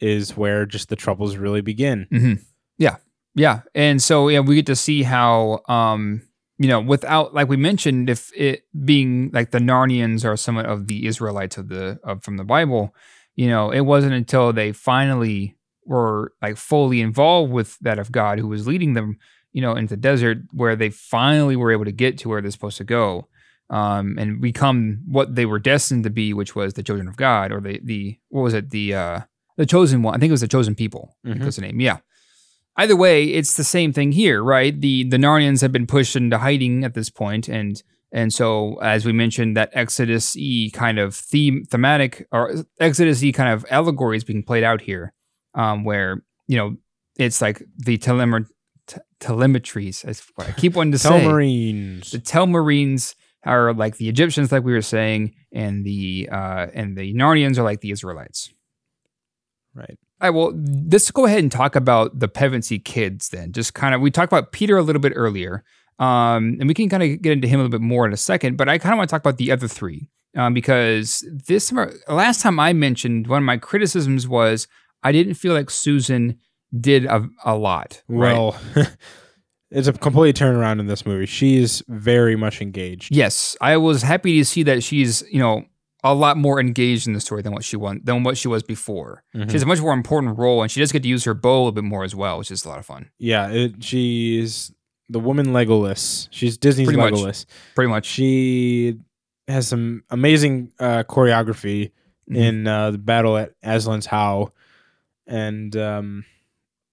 is where just the troubles really begin. Mm-hmm. Yeah, yeah. And so yeah, we get to see how, um, you know, without, like we mentioned, if it being like the Narnians are somewhat of the Israelites of the of, from the Bible, you know, it wasn't until they finally were like fully involved with that of God who was leading them, you know, into the desert where they finally were able to get to where they're supposed to go, um, and become what they were destined to be, which was the children of God, or the, the what was it? The, uh, the chosen one. I think it was the chosen people. Mm-hmm. I think that's the name. Yeah. Either way, it's the same thing here, right? The, the Narnians have been pushed into hiding at this point, and and so, as we mentioned, that Exodus-y kind of theme, thematic, or Exodus-y kind of allegory is being played out here. Um, where, you know, it's like the telemer- t- telemetries, as I keep wanting to say. Telmarines. The Telmarines are like the Egyptians, like we were saying, and the uh, and the Narnians are like the Israelites. Right. All right, well, let's go ahead and talk about the Pevensie kids then. Just kind of, we talked about Peter a little bit earlier, um, and we can kind of get into him a little bit more in a second, but I kind of want to talk about the other three, um, because this last time I mentioned, one of my criticisms was, I didn't feel like Susan did a, a lot. Right? Well, it's a complete turnaround in this movie. She's very much engaged. Yes, I was happy to see that she's, you know, a lot more engaged in the story than what she won, than what she was before. Mm-hmm. She has a much more important role, and she does get to use her bow a little bit more as well, which is a lot of fun. Yeah, it, she's the woman Legolas. She's Disney's Pretty Legolas. Much. Pretty much. She has some amazing uh, choreography mm-hmm. in uh, the battle at Aslan's How. And um,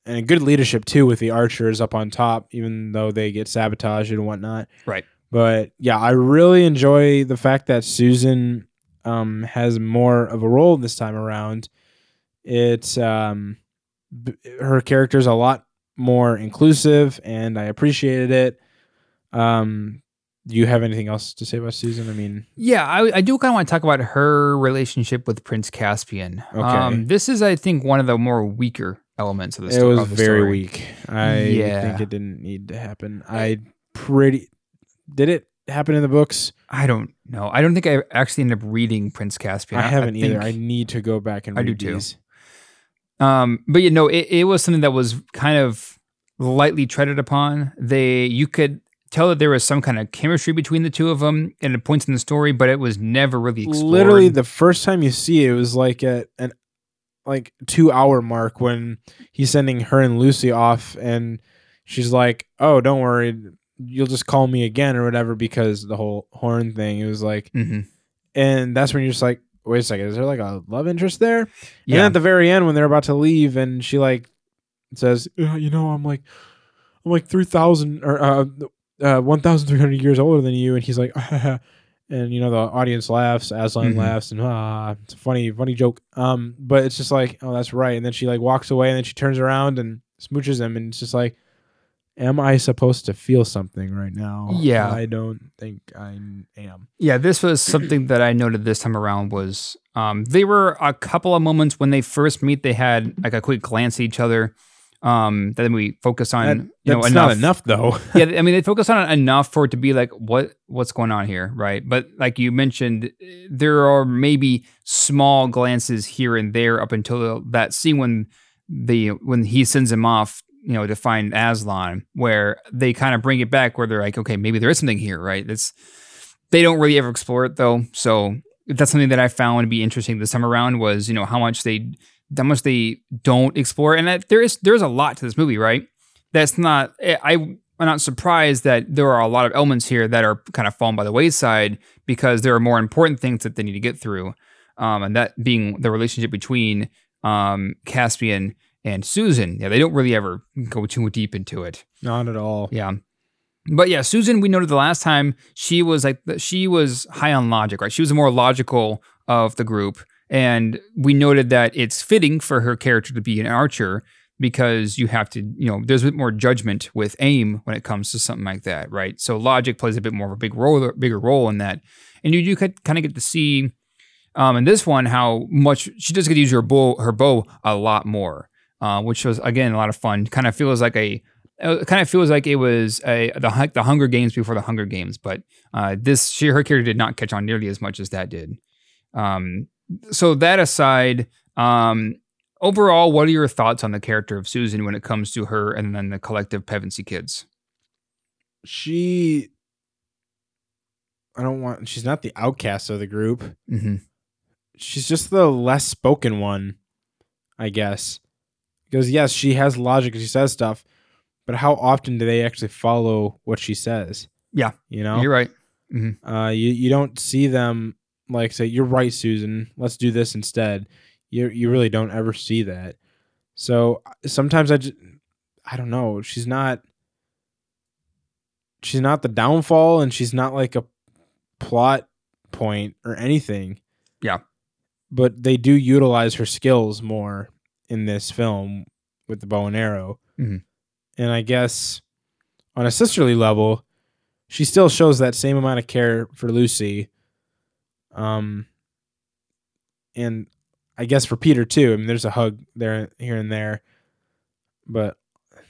and good leadership too with the archers up on top, even though they get sabotaged and whatnot. Right. But yeah, I really enjoy the fact that Susan um, has more of a role this time around. It's um, b- her character's a lot more inclusive, and I appreciated it. Um, do you have anything else to say about Susan? I mean, yeah, I, I do kind of want to talk about her relationship with Prince Caspian. Okay. Um, this is, I think, one of the more weaker elements of the story. It was very weak. I yeah. think it didn't need to happen. I pretty did it happen in the books? I don't know. I don't think I actually ended up reading Prince Caspian. I haven't I either. I need to go back and read I do these. Too. Um, but you know, it, it was something that was kind of lightly treaded upon. They you could. Tell that there was some kind of chemistry between the two of them and it points in the story, but it was never really explored. Literally the first time you see it, it was like at an like two hour mark when he's sending her and Lucy off and she's like, oh, don't worry. You'll just call me again or whatever, because the whole horn thing, it was like, mm-hmm. and that's when you're just like, wait a second, is there like a love interest there? And yeah. then at the very end when they're about to leave and she like says, oh, you know, I'm like, I'm like three thousand or, uh, Uh, one thousand three hundred years older than you, and he's like, and you know the audience laughs, Aslan mm-hmm. laughs, and ah, it's a funny, funny joke. Um, but it's just like, oh, that's right. And then she like walks away, and then she turns around and smooches him, and it's just like, am I supposed to feel something right now? Yeah, I don't think I am. Yeah, this was something that I noted this time around was, um, they were a couple of moments when they first meet, they had like a quick glance at each other. Um, then we focus on, that, you know, that's enough. Not enough though. yeah. I mean, they focus on it enough for it to be like, what, what's going on here? Right. But like you mentioned, there are maybe small glances here and there up until that scene when the, when he sends him off, you know, to find Aslan, where they kind of bring it back where they're like, okay, maybe there is something here. Right. It's, they don't really ever explore it though. So that's something that I found to be interesting this time around was, you know, how much they That much they don't explore, and that there is there's a lot to this movie, right? That's not I I'm not surprised that there are a lot of elements here that are kind of fallen by the wayside because there are more important things that they need to get through. Um, and that being the relationship between um, Caspian and Susan. Yeah, they don't really ever go too deep into it. Not at all. Yeah. But yeah, Susan, we noted the last time, she was like, she was high on logic, right? She was the more logical of the group. And we noted that it's fitting for her character to be an archer because you have to, you know, there's a bit more judgment with aim when it comes to something like that, right? So logic plays a bit more of a big role, bigger role in that. And you do kind of get to see um, in this one how much she does get to use her bow, her bow a lot more, uh, which was, again, a lot of fun. Kind of feels like a, It kind of feels like it was a, the the Hunger Games before the Hunger Games, but uh, this she her character did not catch on nearly as much as that did. Um, so that aside, um, overall, what are your thoughts on the character of Susan when it comes to her and then the collective Pevensie kids? She, I don't want. She's not the outcast of the group. Mm-hmm. She's just the less spoken one, I guess. Because yes, she has logic. She says stuff. But how often do they actually follow what she says? Yeah. You know? You're right. Mm-hmm. Uh, you, you don't see them like say, you're right, Susan. Let's do this instead. You you really don't ever see that. So sometimes I just, I don't know. She's not, she's not the downfall and she's not like a plot point or anything. Yeah. But they do utilize her skills more in this film with the bow and arrow. Mm-hmm. And I guess on a sisterly level, she still shows that same amount of care for Lucy. Um, and I guess for Peter too. I mean, there's a hug there, here and there, but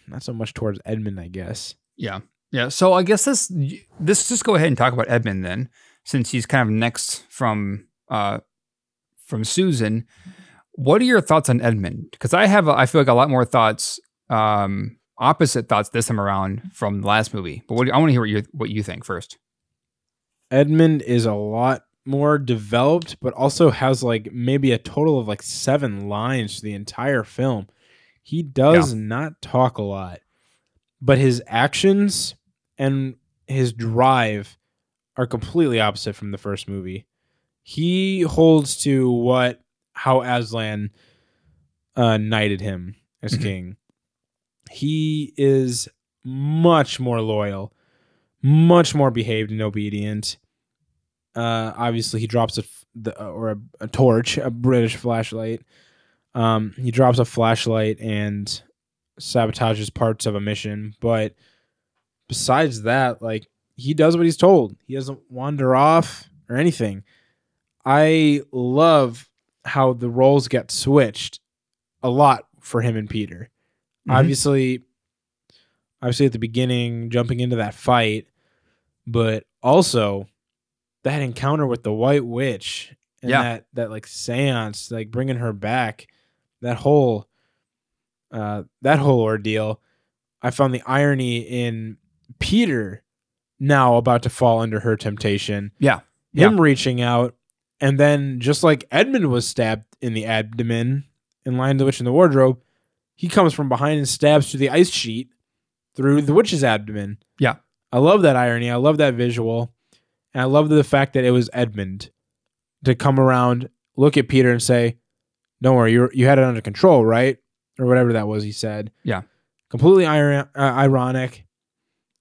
not so much towards Edmund, I guess. Yeah. Yeah. So I guess this, this just go ahead and talk about Edmund then, since he's kind of next from, uh, from Susan. What are your thoughts on Edmund? Cause I have, a, I feel like a lot more thoughts, um, opposite thoughts this time around from the last movie, but what, I want to hear what you what you think first. Edmund is a lot more developed, but also has like maybe a total of like seven lines to the entire film. He does yeah. not talk a lot, but his actions and his drive are completely opposite from the first movie. He holds to what how Aslan uh, knighted him as king. He is much more loyal, much more behaved and obedient. Uh, obviously, he drops a f- the, or a, a torch, a British flashlight. Um, he drops a flashlight and sabotages parts of a mission. But besides that, like he does what he's told. He doesn't wander off or anything. I love how the roles get switched a lot for him and Peter. Obviously, obviously at the beginning, jumping into that fight, but also that encounter with the White Witch and yeah. that, that like seance, like bringing her back, that whole, uh, that whole ordeal. I found the irony in Peter now about to fall under her temptation. Yeah. Him yeah. reaching out. And then just like Edmund was stabbed in the abdomen in Lion, the Witch and the Wardrobe, he comes from behind and stabs through the ice sheet through the witch's abdomen. Yeah. I love that irony. I love that visual. And I love the fact that it was Edmund to come around, look at Peter and say, don't worry, you you had it under control, right? Or whatever that was he said. Yeah. Completely ir- uh, ironic.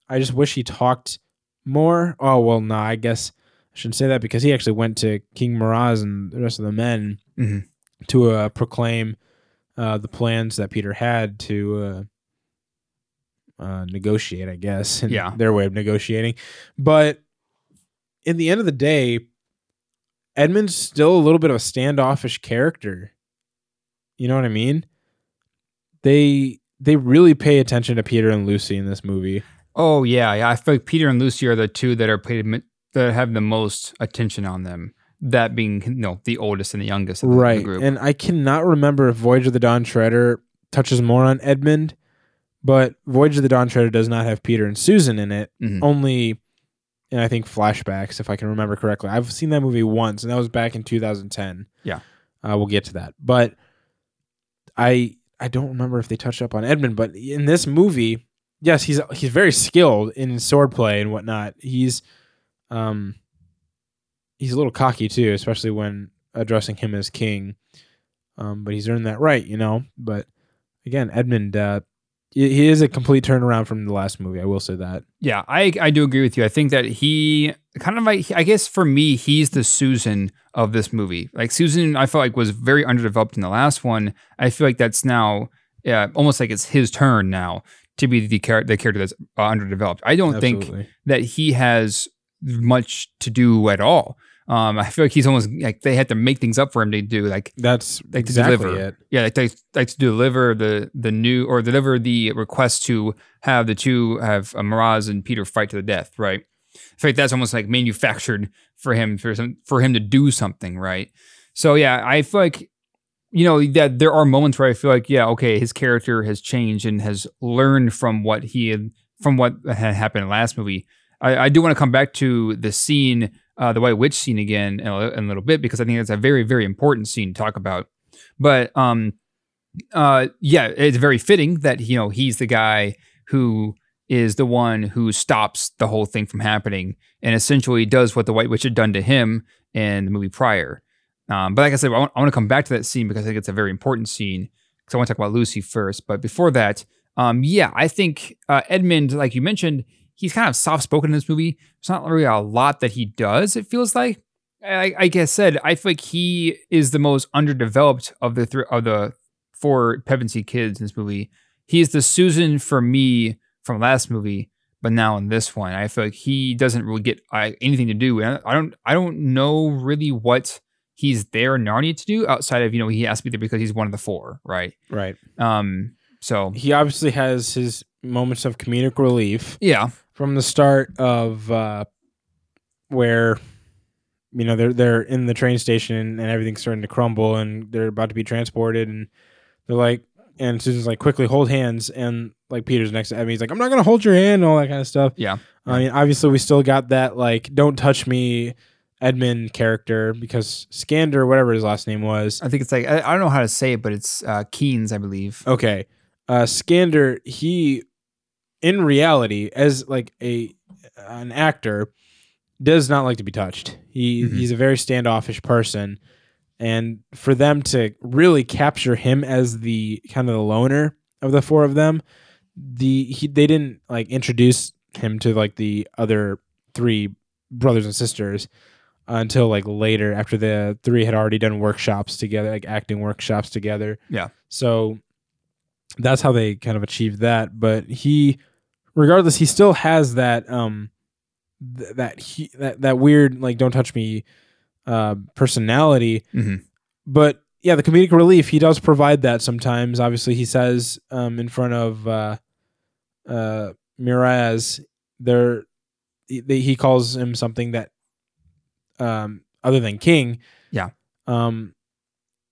I just wish he talked more. Oh, well, no, nah, I guess I shouldn't say that because he actually went to King Miraz and the rest of the men mm-hmm. to uh, proclaim... Uh, the plans that Peter had to uh, uh, negotiate, I guess, and yeah. their way of negotiating. But in the end of the day, Edmund's still a little bit of a standoffish character. You know what I mean? They they really pay attention to Peter and Lucy in this movie. Oh yeah, yeah. I feel like Peter and Lucy are the two that are paid that have the most attention on them. That being, you know, the oldest and the youngest of the, right. the group. And I cannot remember if Voyage of the Dawn Treader touches more on Edmund, but Voyage of the Dawn Treader does not have Peter and Susan in it. Mm-hmm. Only, and I think flashbacks, if I can remember correctly. I've seen that movie once, and that was back in two thousand ten. Yeah. Uh, we'll get to that. But I I don't remember if they touched up on Edmund, but in this movie, yes, he's he's very skilled in swordplay and whatnot. He's um he's a little cocky too, especially when addressing him as king. Um, but he's earned that right, you know. But again, Edmund, uh, he is a complete turnaround from the last movie. I will say that. Yeah, I, I do agree with you. I think that he kind of, like, I guess for me, he's the Susan of this movie. Like, Susan, I felt like was very underdeveloped in the last one. I feel like that's now, yeah, almost like it's his turn now to be the, char- the character that's uh, underdeveloped. I don't Absolutely. think that he has much to do at all. Um, I feel like he's almost like they had to make things up for him to do, like that's like exactly to deliver. It. Yeah, like, they, like to deliver the the new or deliver the request to have the two have uh, Miraz and Peter fight to the death, right? In fact, that's almost like manufactured for him for some, for him to do something, right? So yeah, I feel like, you know, that there are moments where I feel like, yeah, okay, his character has changed and has learned from what he had, from what had happened in the last movie. I, I do want to come back to the scene. Uh, the White Witch scene again in a, in a little bit, because I think that's a very, very important scene to talk about. But um, uh, yeah, it's very fitting that, you know, he's the guy who is the one who stops the whole thing from happening and essentially does what the White Witch had done to him in the movie prior. Um, but like I said, I want, I want to come back to that scene because I think it's a very important scene, because I want to talk about Lucy first. But before that, um, yeah, I think uh, Edmund, like you mentioned, he's kind of soft-spoken in this movie. There's not really a lot that he does, it feels like. I, like I said, I feel like he is the most underdeveloped of the three, of the four Pevensie kids in this movie. He is the Susan for me from last movie, but now in this one, I feel like he doesn't really get I, anything to do. I don't, I don't know really what he's there in Narnia to do outside of, you know, he has to be there because he's one of the four, right? Right. Um. So he obviously has his moments of comedic relief. Yeah. From the start of uh, where, you know, they're they're in the train station and everything's starting to crumble and they're about to be transported, and they're like, and Susan's like, quickly hold hands, and like Peter's next to Abby, he's like, I'm not gonna hold your hand and all that kind of stuff. Yeah. I mean, obviously we still got that like don't touch me Edmund character, because Skander, whatever his last name was, I think it's like I, I don't know how to say it, but it's uh, Keynes, I believe. Okay, uh, Skander, he. In reality, as like a an actor, does not like to be touched. He mm-hmm. he's a very standoffish person, and for them to really capture him as the kind of the loner of the four of them, the he, they didn't like introduce him to like the other three brothers and sisters until like later, after the three had already done workshops together, like acting workshops together. Yeah, so. That's how they kind of achieved that. But he, regardless, he still has that um, th- that he that, that weird like don't touch me uh, personality. Mm-hmm. But yeah, the comedic relief, he does provide that sometimes. Obviously, he says um, in front of uh, uh, Miraz, there they, he calls him something that um, other than king. Yeah. Um,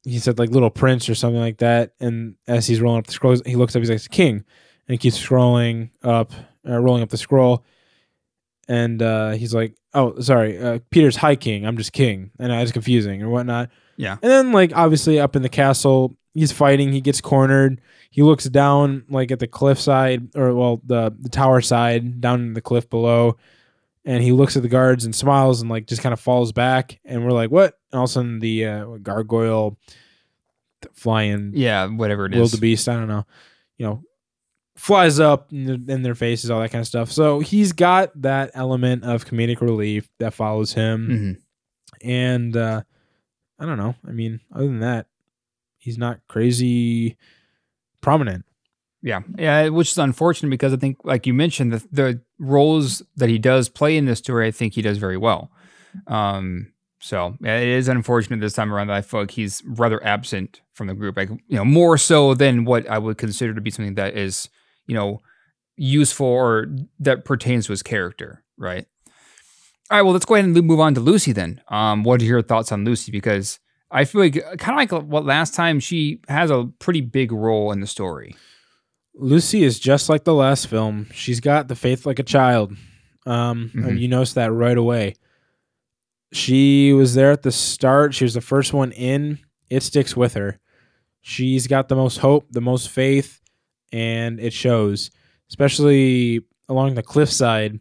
He said like little prince or something like that. And as he's rolling up the scrolls, he looks up, he's like, king. And he keeps scrolling up, uh, rolling up the scroll. And uh, he's like, oh, sorry, uh, Peter's high king. I'm just king. And uh, it's confusing or whatnot. Yeah. And then like obviously up in the castle, he's fighting. He gets cornered. He looks down like at the cliff side or well, the, the tower side down in the cliff below. And he looks at the guards and smiles and like just kind of falls back. And we're like, what? And all of a sudden the uh, gargoyle flying. Yeah, whatever it is. Wildebeest, I don't know. You know, flies up in, in their faces, all that kind of stuff. So he's got that element of comedic relief that follows him. Mm-hmm. And uh, I don't know. I mean, other than that, he's not crazy prominent. Yeah, yeah, which is unfortunate because I think, like you mentioned, the, the roles that he does play in this story, I think he does very well. Um, so yeah, it is unfortunate this time around that I feel like he's rather absent from the group, like, you know, more so than what I would consider to be something that is, you know, useful or that pertains to his character, right? All right, well, let's go ahead and move on to Lucy then. Um, what are your thoughts on Lucy? Because I feel like, kind of like what last time, she has a pretty big role in the story. Lucy is just like the last film. She's got the faith like a child. Um, mm-hmm. and you notice that right away. She was there at the start. She was the first one in. It sticks with her. She's got the most hope, the most faith, and it shows. especially along the cliffside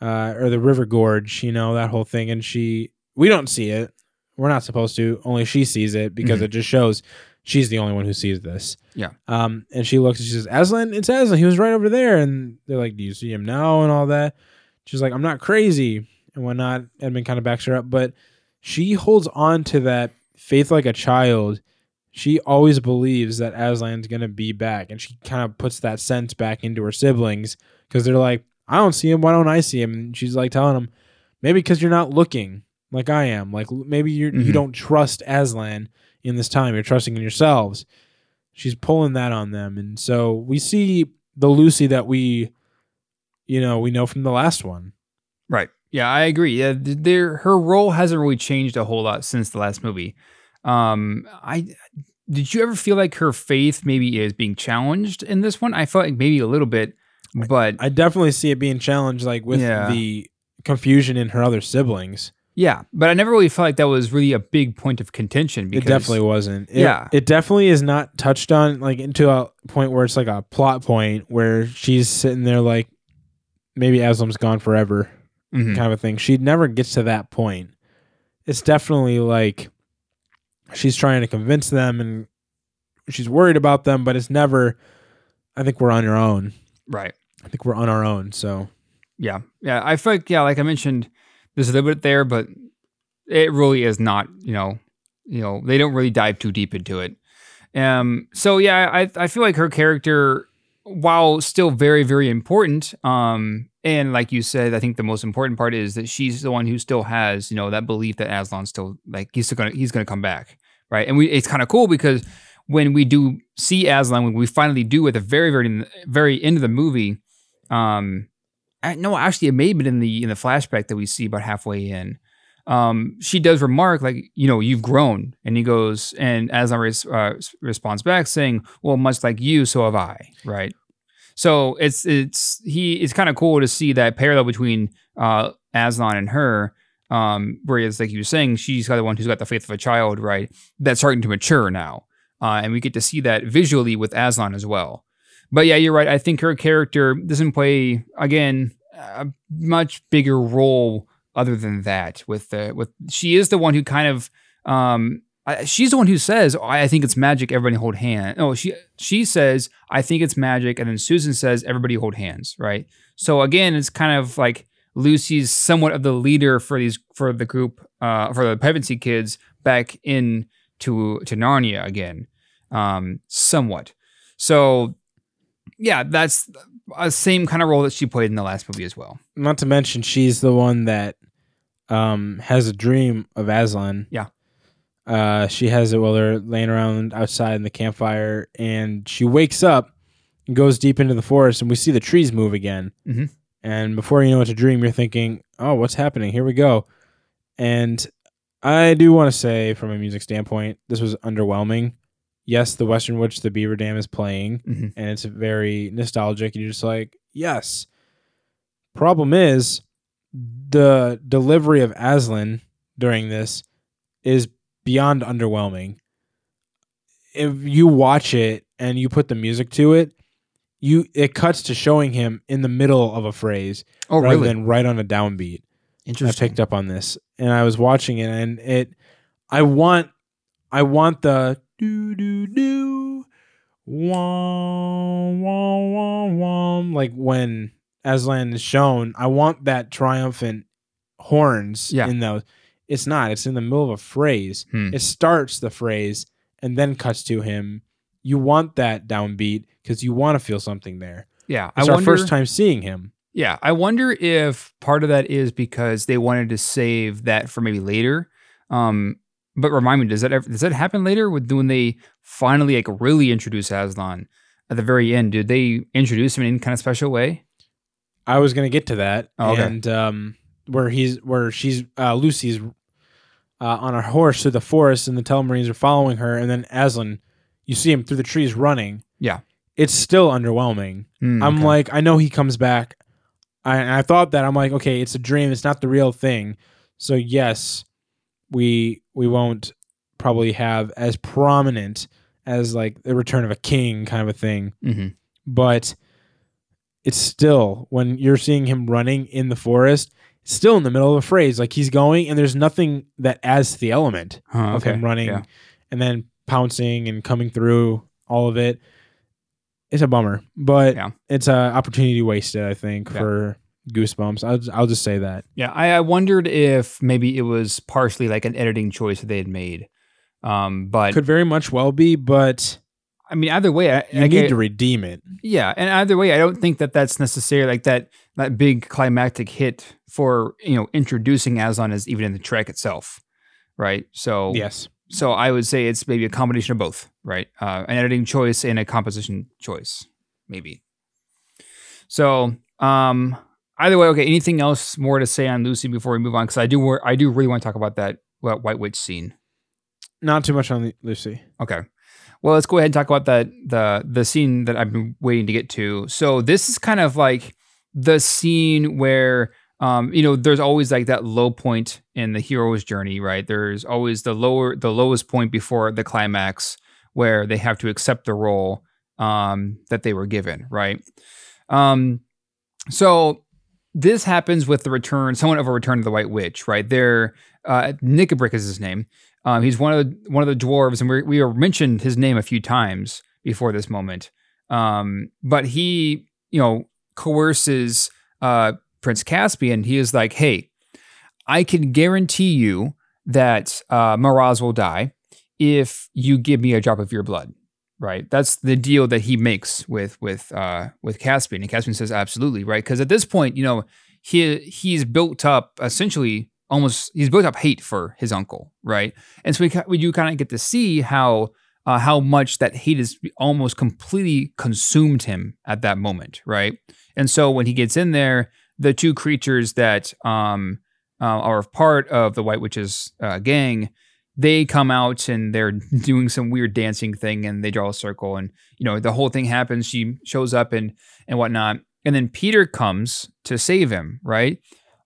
uh, or the river gorge, you know, that whole thing. And she, we don't see it. We're not supposed to. Only she sees it because mm-hmm. it just shows she's the only one who sees this. Yeah. Um, and she looks and she says, Aslan, it's Aslan. He was right over there. And they're like, do you see him now? And all that. She's like, I'm not crazy and whatnot. Edmund kind of backs her up, but she holds on to that faith like a child. She always believes that Aslan's going to be back. And she kind of puts that sense back into her siblings because they're like, I don't see him. Why don't I see him? And she's like telling them, maybe because you're not looking. Like I am. Like maybe you mm-hmm. you don't trust Aslan in this time. You're trusting in yourselves. She's pulling that on them, and so we see the Lucy that we, you know, we know from the last one. Right. Yeah, I agree. Yeah, there her role hasn't really changed a whole lot since the last movie. Um, I did you ever feel like her faith maybe is being challenged in this one? I felt like maybe a little bit, but I, I definitely see it being challenged, like with yeah. the confusion in her other siblings. Yeah, but I never really felt like that was really a big point of contention. Because, it definitely wasn't. It, yeah. It definitely is not touched on like into a point where it's like a plot point where she's sitting there like, maybe Aslan's gone forever mm-hmm. kind of a thing. She never gets to that point. It's definitely like she's trying to convince them and she's worried about them, but it's never, I think we're on your own. Right. I think we're on our own, so. Yeah. Yeah, I feel like, yeah, like I mentioned... There's a little bit there, but it really is not, you know, you know, they don't really dive too deep into it. Um, so yeah, I I feel like her character, while still very, very important, um, and like you said, I think the most important part is that she's the one who still has, you know, that belief that Aslan's still like he's still gonna he's gonna come back. Right. And we it's kind of cool because when we do see Aslan, when we finally do at the very, very very end of the movie, um, I, no, actually, it may have been in the in the flashback that we see about halfway in. Um, she does remark, like, you know, you've grown, and he goes, and Aslan res, uh, responds back, saying, "Well, much like you, so have I." Right. So it's it's he it's kind of cool to see that parallel between uh, Aslan and her, um, where it's like you were saying, she's got the one who's got the faith of a child, right? That's starting to mature now, uh, and we get to see that visually with Aslan as well. But yeah, you're right. I think her character doesn't play, again, a much bigger role other than that. With the with she is the one who kind of, um, I, she's the one who says, oh, I think it's magic, everybody hold hand. No, she she says, I think it's magic. And then Susan says, everybody hold hands, right? So again, it's kind of like Lucy's somewhat of the leader for these for the group, uh, for the Pevensie kids back in to, to Narnia again, um, somewhat. So... Yeah, that's the same kind of role that she played in the last movie as well. Not to mention, she's the one that um, has a dream of Aslan. Yeah. Uh, she has it while they're laying around outside in the campfire, and she wakes up and goes deep into the forest, and we see the trees move again. Mm-hmm. And before you know it's a dream, you're thinking, oh, what's happening? Here we go. And I do want to say, from a music standpoint, this was underwhelming. Yes, the Western Witch, the Beaver Dam is playing, mm-hmm. and it's very nostalgic. And you're just like, yes. Problem is, the delivery of Aslan during this is beyond underwhelming. If you watch it and you put the music to it, you it cuts to showing him in the middle of a phrase oh, rather really? than right on a downbeat. Interesting. I picked up on this, and I was watching it, and it, I want, I want the. Do do do, wom wom wom wom. Like when Aslan is shown, I want that triumphant horns yeah. in those. It's not. It's in the middle of a phrase. Hmm. It starts the phrase and then cuts to him. You want that downbeat because you want to feel something there. Yeah, it's I our wonder, first time seeing him. Yeah, I wonder if part of that is because they wanted to save that for maybe later. Um. But remind me, does that ever, does that happen later with when they finally like really introduce Aslan at the very end? Did they introduce him in any kind of special way? I was gonna get to that, oh, okay. and um, where he's where she's uh, Lucy's uh, on a horse through the forest, and the Telmarines are following her, and then Aslan, you see him through the trees running. Yeah, it's still underwhelming. Mm, I'm okay. like, I know he comes back. I and I thought that I'm like, okay, it's a dream. It's not the real thing. So yes. We we won't probably have as prominent as like the return of a king kind of a thing, mm-hmm. but it's still, when you're seeing him running in the forest, it's still in the middle of a phrase. Like he's going and there's nothing that adds to the element huh, of okay. him running yeah. and then pouncing and coming through all of it. It's a bummer, but yeah. it's an opportunity wasted, I think, yeah. for Goosebumps. I'll, I'll just say that. Yeah, I, I wondered if maybe it was partially like an editing choice that they had made. Um, but could very much well be, but I mean, either way, I, you I, need I, to redeem it. Yeah, and either way, I don't think that that's necessary. Like that, that big climactic hit for you know introducing Aslan is even in the Trek itself, right? So yes. So I would say it's maybe a combination of both, right? Uh, an editing choice and a composition choice, maybe. So um, either way, okay. Anything else more to say on Lucy before we move on? Because I do, I do really want to talk about that White Witch scene. Not too much on the Lucy. Okay. Well, let's go ahead and talk about that the the scene that I've been waiting to get to. So this is kind of like the scene where. Um, you know, there's always like that low point in the hero's journey, right? There's always the lower, the lowest point before the climax where they have to accept the role um, that they were given, right? Um, so this happens with the return, somewhat of a return to the White Witch, right? There, uh, Nikabrik is his name. Um, he's one of the, one of the dwarves, and we we mentioned his name a few times before this moment. Um, but he, you know, coerces. Uh, Prince Caspian, he is like, hey, I can guarantee you that uh, Miraz will die if you give me a drop of your blood, right? That's the deal that he makes with with uh, with Caspian. And Caspian says, absolutely, right? Because at this point, you know, he he's built up essentially almost, he's built up hate for his uncle, right? And so we, we do kind of get to see how uh, how much that hate has almost completely consumed him at that moment, right? And so when he gets in there, the two creatures that um, uh, are part of the White Witch's uh, gang, they come out and they're doing some weird dancing thing and they draw a circle and, you know, the whole thing happens. She shows up and, and whatnot. And then Peter comes to save him, right?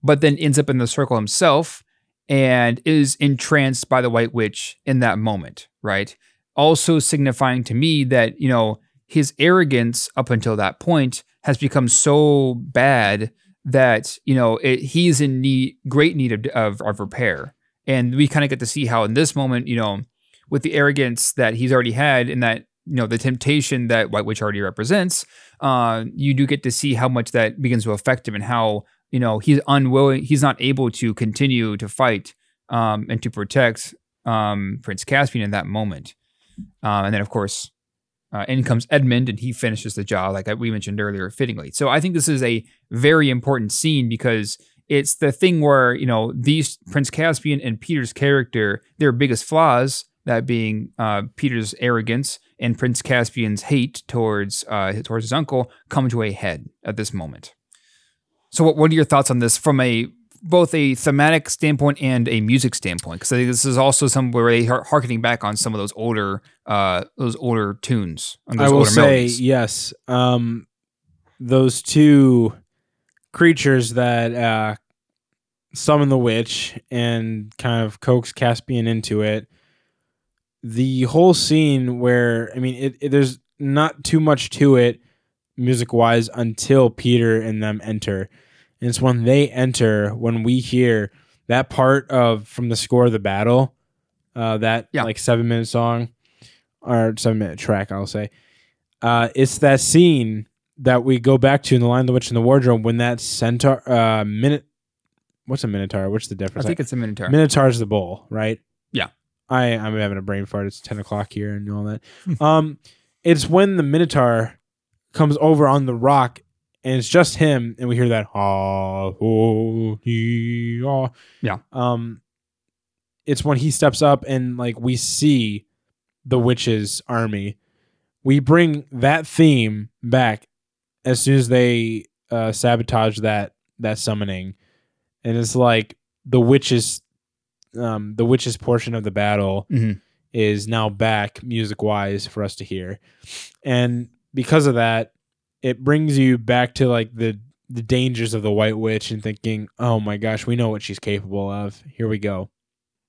But then ends up in the circle himself and is entranced by the White Witch in that moment, right? Also signifying to me that, you know, his arrogance up until that point has become so bad that, you know, it, he's in need, great need of, of, of repair. And we kind of get to see how in this moment, you know, with the arrogance that he's already had and that, you know, the temptation that White Witch already represents, uh, you do get to see how much that begins to affect him and how, you know, he's unwilling, he's not able to continue to fight um, and to protect um, Prince Caspian in that moment. Uh, and then, of course, Uh, in comes Edmund, and he finishes the job, like we mentioned earlier, fittingly. So I think this is a very important scene because it's the thing where, you know, these Prince Caspian and Peter's character, their biggest flaws, that being uh, Peter's arrogance and Prince Caspian's hate towards uh, towards his uncle, come to a head at this moment. So what, what are your thoughts on this from a both a thematic standpoint and a music standpoint? Because I think this is also somewhere where they are harkening back on some of those older, uh, those older tunes. And those I will older say melodies. Yes. Um, those two creatures that uh, summon the witch and kind of coax Caspian into it. The whole scene where I mean, it, it, there's not too much to it, music wise, until Peter and them enter. And it's when they enter, when we hear that part of from the score of the battle, uh, that yeah. like seven minute song or seven minute track, I'll say. Uh, it's that scene that we go back to in The Lion, the Witch and the Wardrobe when that centaur, uh, minute, what's a minotaur? What's the difference? I think it's a minotaur. Minotaur's the bull, right? Yeah. I, I'm having a brain fart. It's ten o'clock here and all that. um, it's when the minotaur comes over on the rock. And it's just him, and we hear that. Ah, oh, he, ah. Yeah. Um, it's when he steps up, and like we see the witch's army. We bring that theme back as soon as they uh, sabotage that that summoning, and it's like the witch's um, the witch's portion of the battle mm-hmm. is now back music wise for us to hear, and because of that. It brings you back to like the, the dangers of the White Witch and thinking, oh my gosh, we know what she's capable of. Here we go.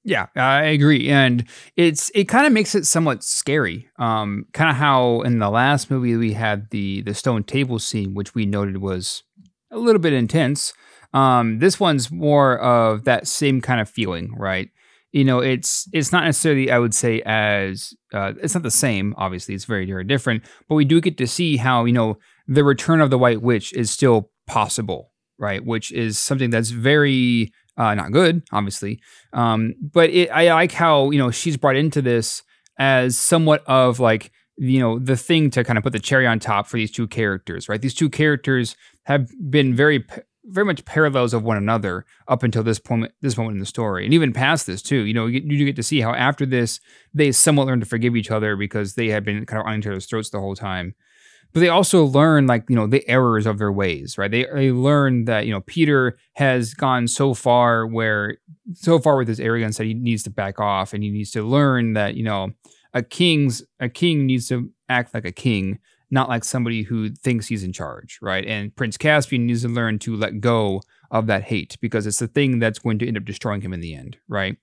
Yeah, I agree. And it's it kind of makes it somewhat scary. Um, kind of how in the last movie we had the the stone table scene, which we noted was a little bit intense. Um, this one's more of that same kind of feeling, right? You know, it's it's not necessarily, I would say, as, uh, it's not the same, obviously, it's very, very different, but we do get to see how, you know, the return of the White Witch is still possible, right? Which is something that's very, uh, not good, obviously, um, but it, I like how, you know, she's brought into this as somewhat of like, you know, the thing to kind of put the cherry on top for these two characters, right? These two characters have been very... very much parallels of one another up until this point, this moment in the story, and even past this too. You know, you, you get to see how after this they somewhat learn to forgive each other because they had been kind of on each other's throats the whole time. But they also learn, like, you know, the errors of their ways, right? They they learn that, you know, Peter has gone so far where so far with his arrogance that he needs to back off, and he needs to learn that, you know, a king's a king needs to act like a king, not like somebody who thinks he's in charge, right? And Prince Caspian needs to learn to let go of that hate because it's the thing that's going to end up destroying him in the end, right?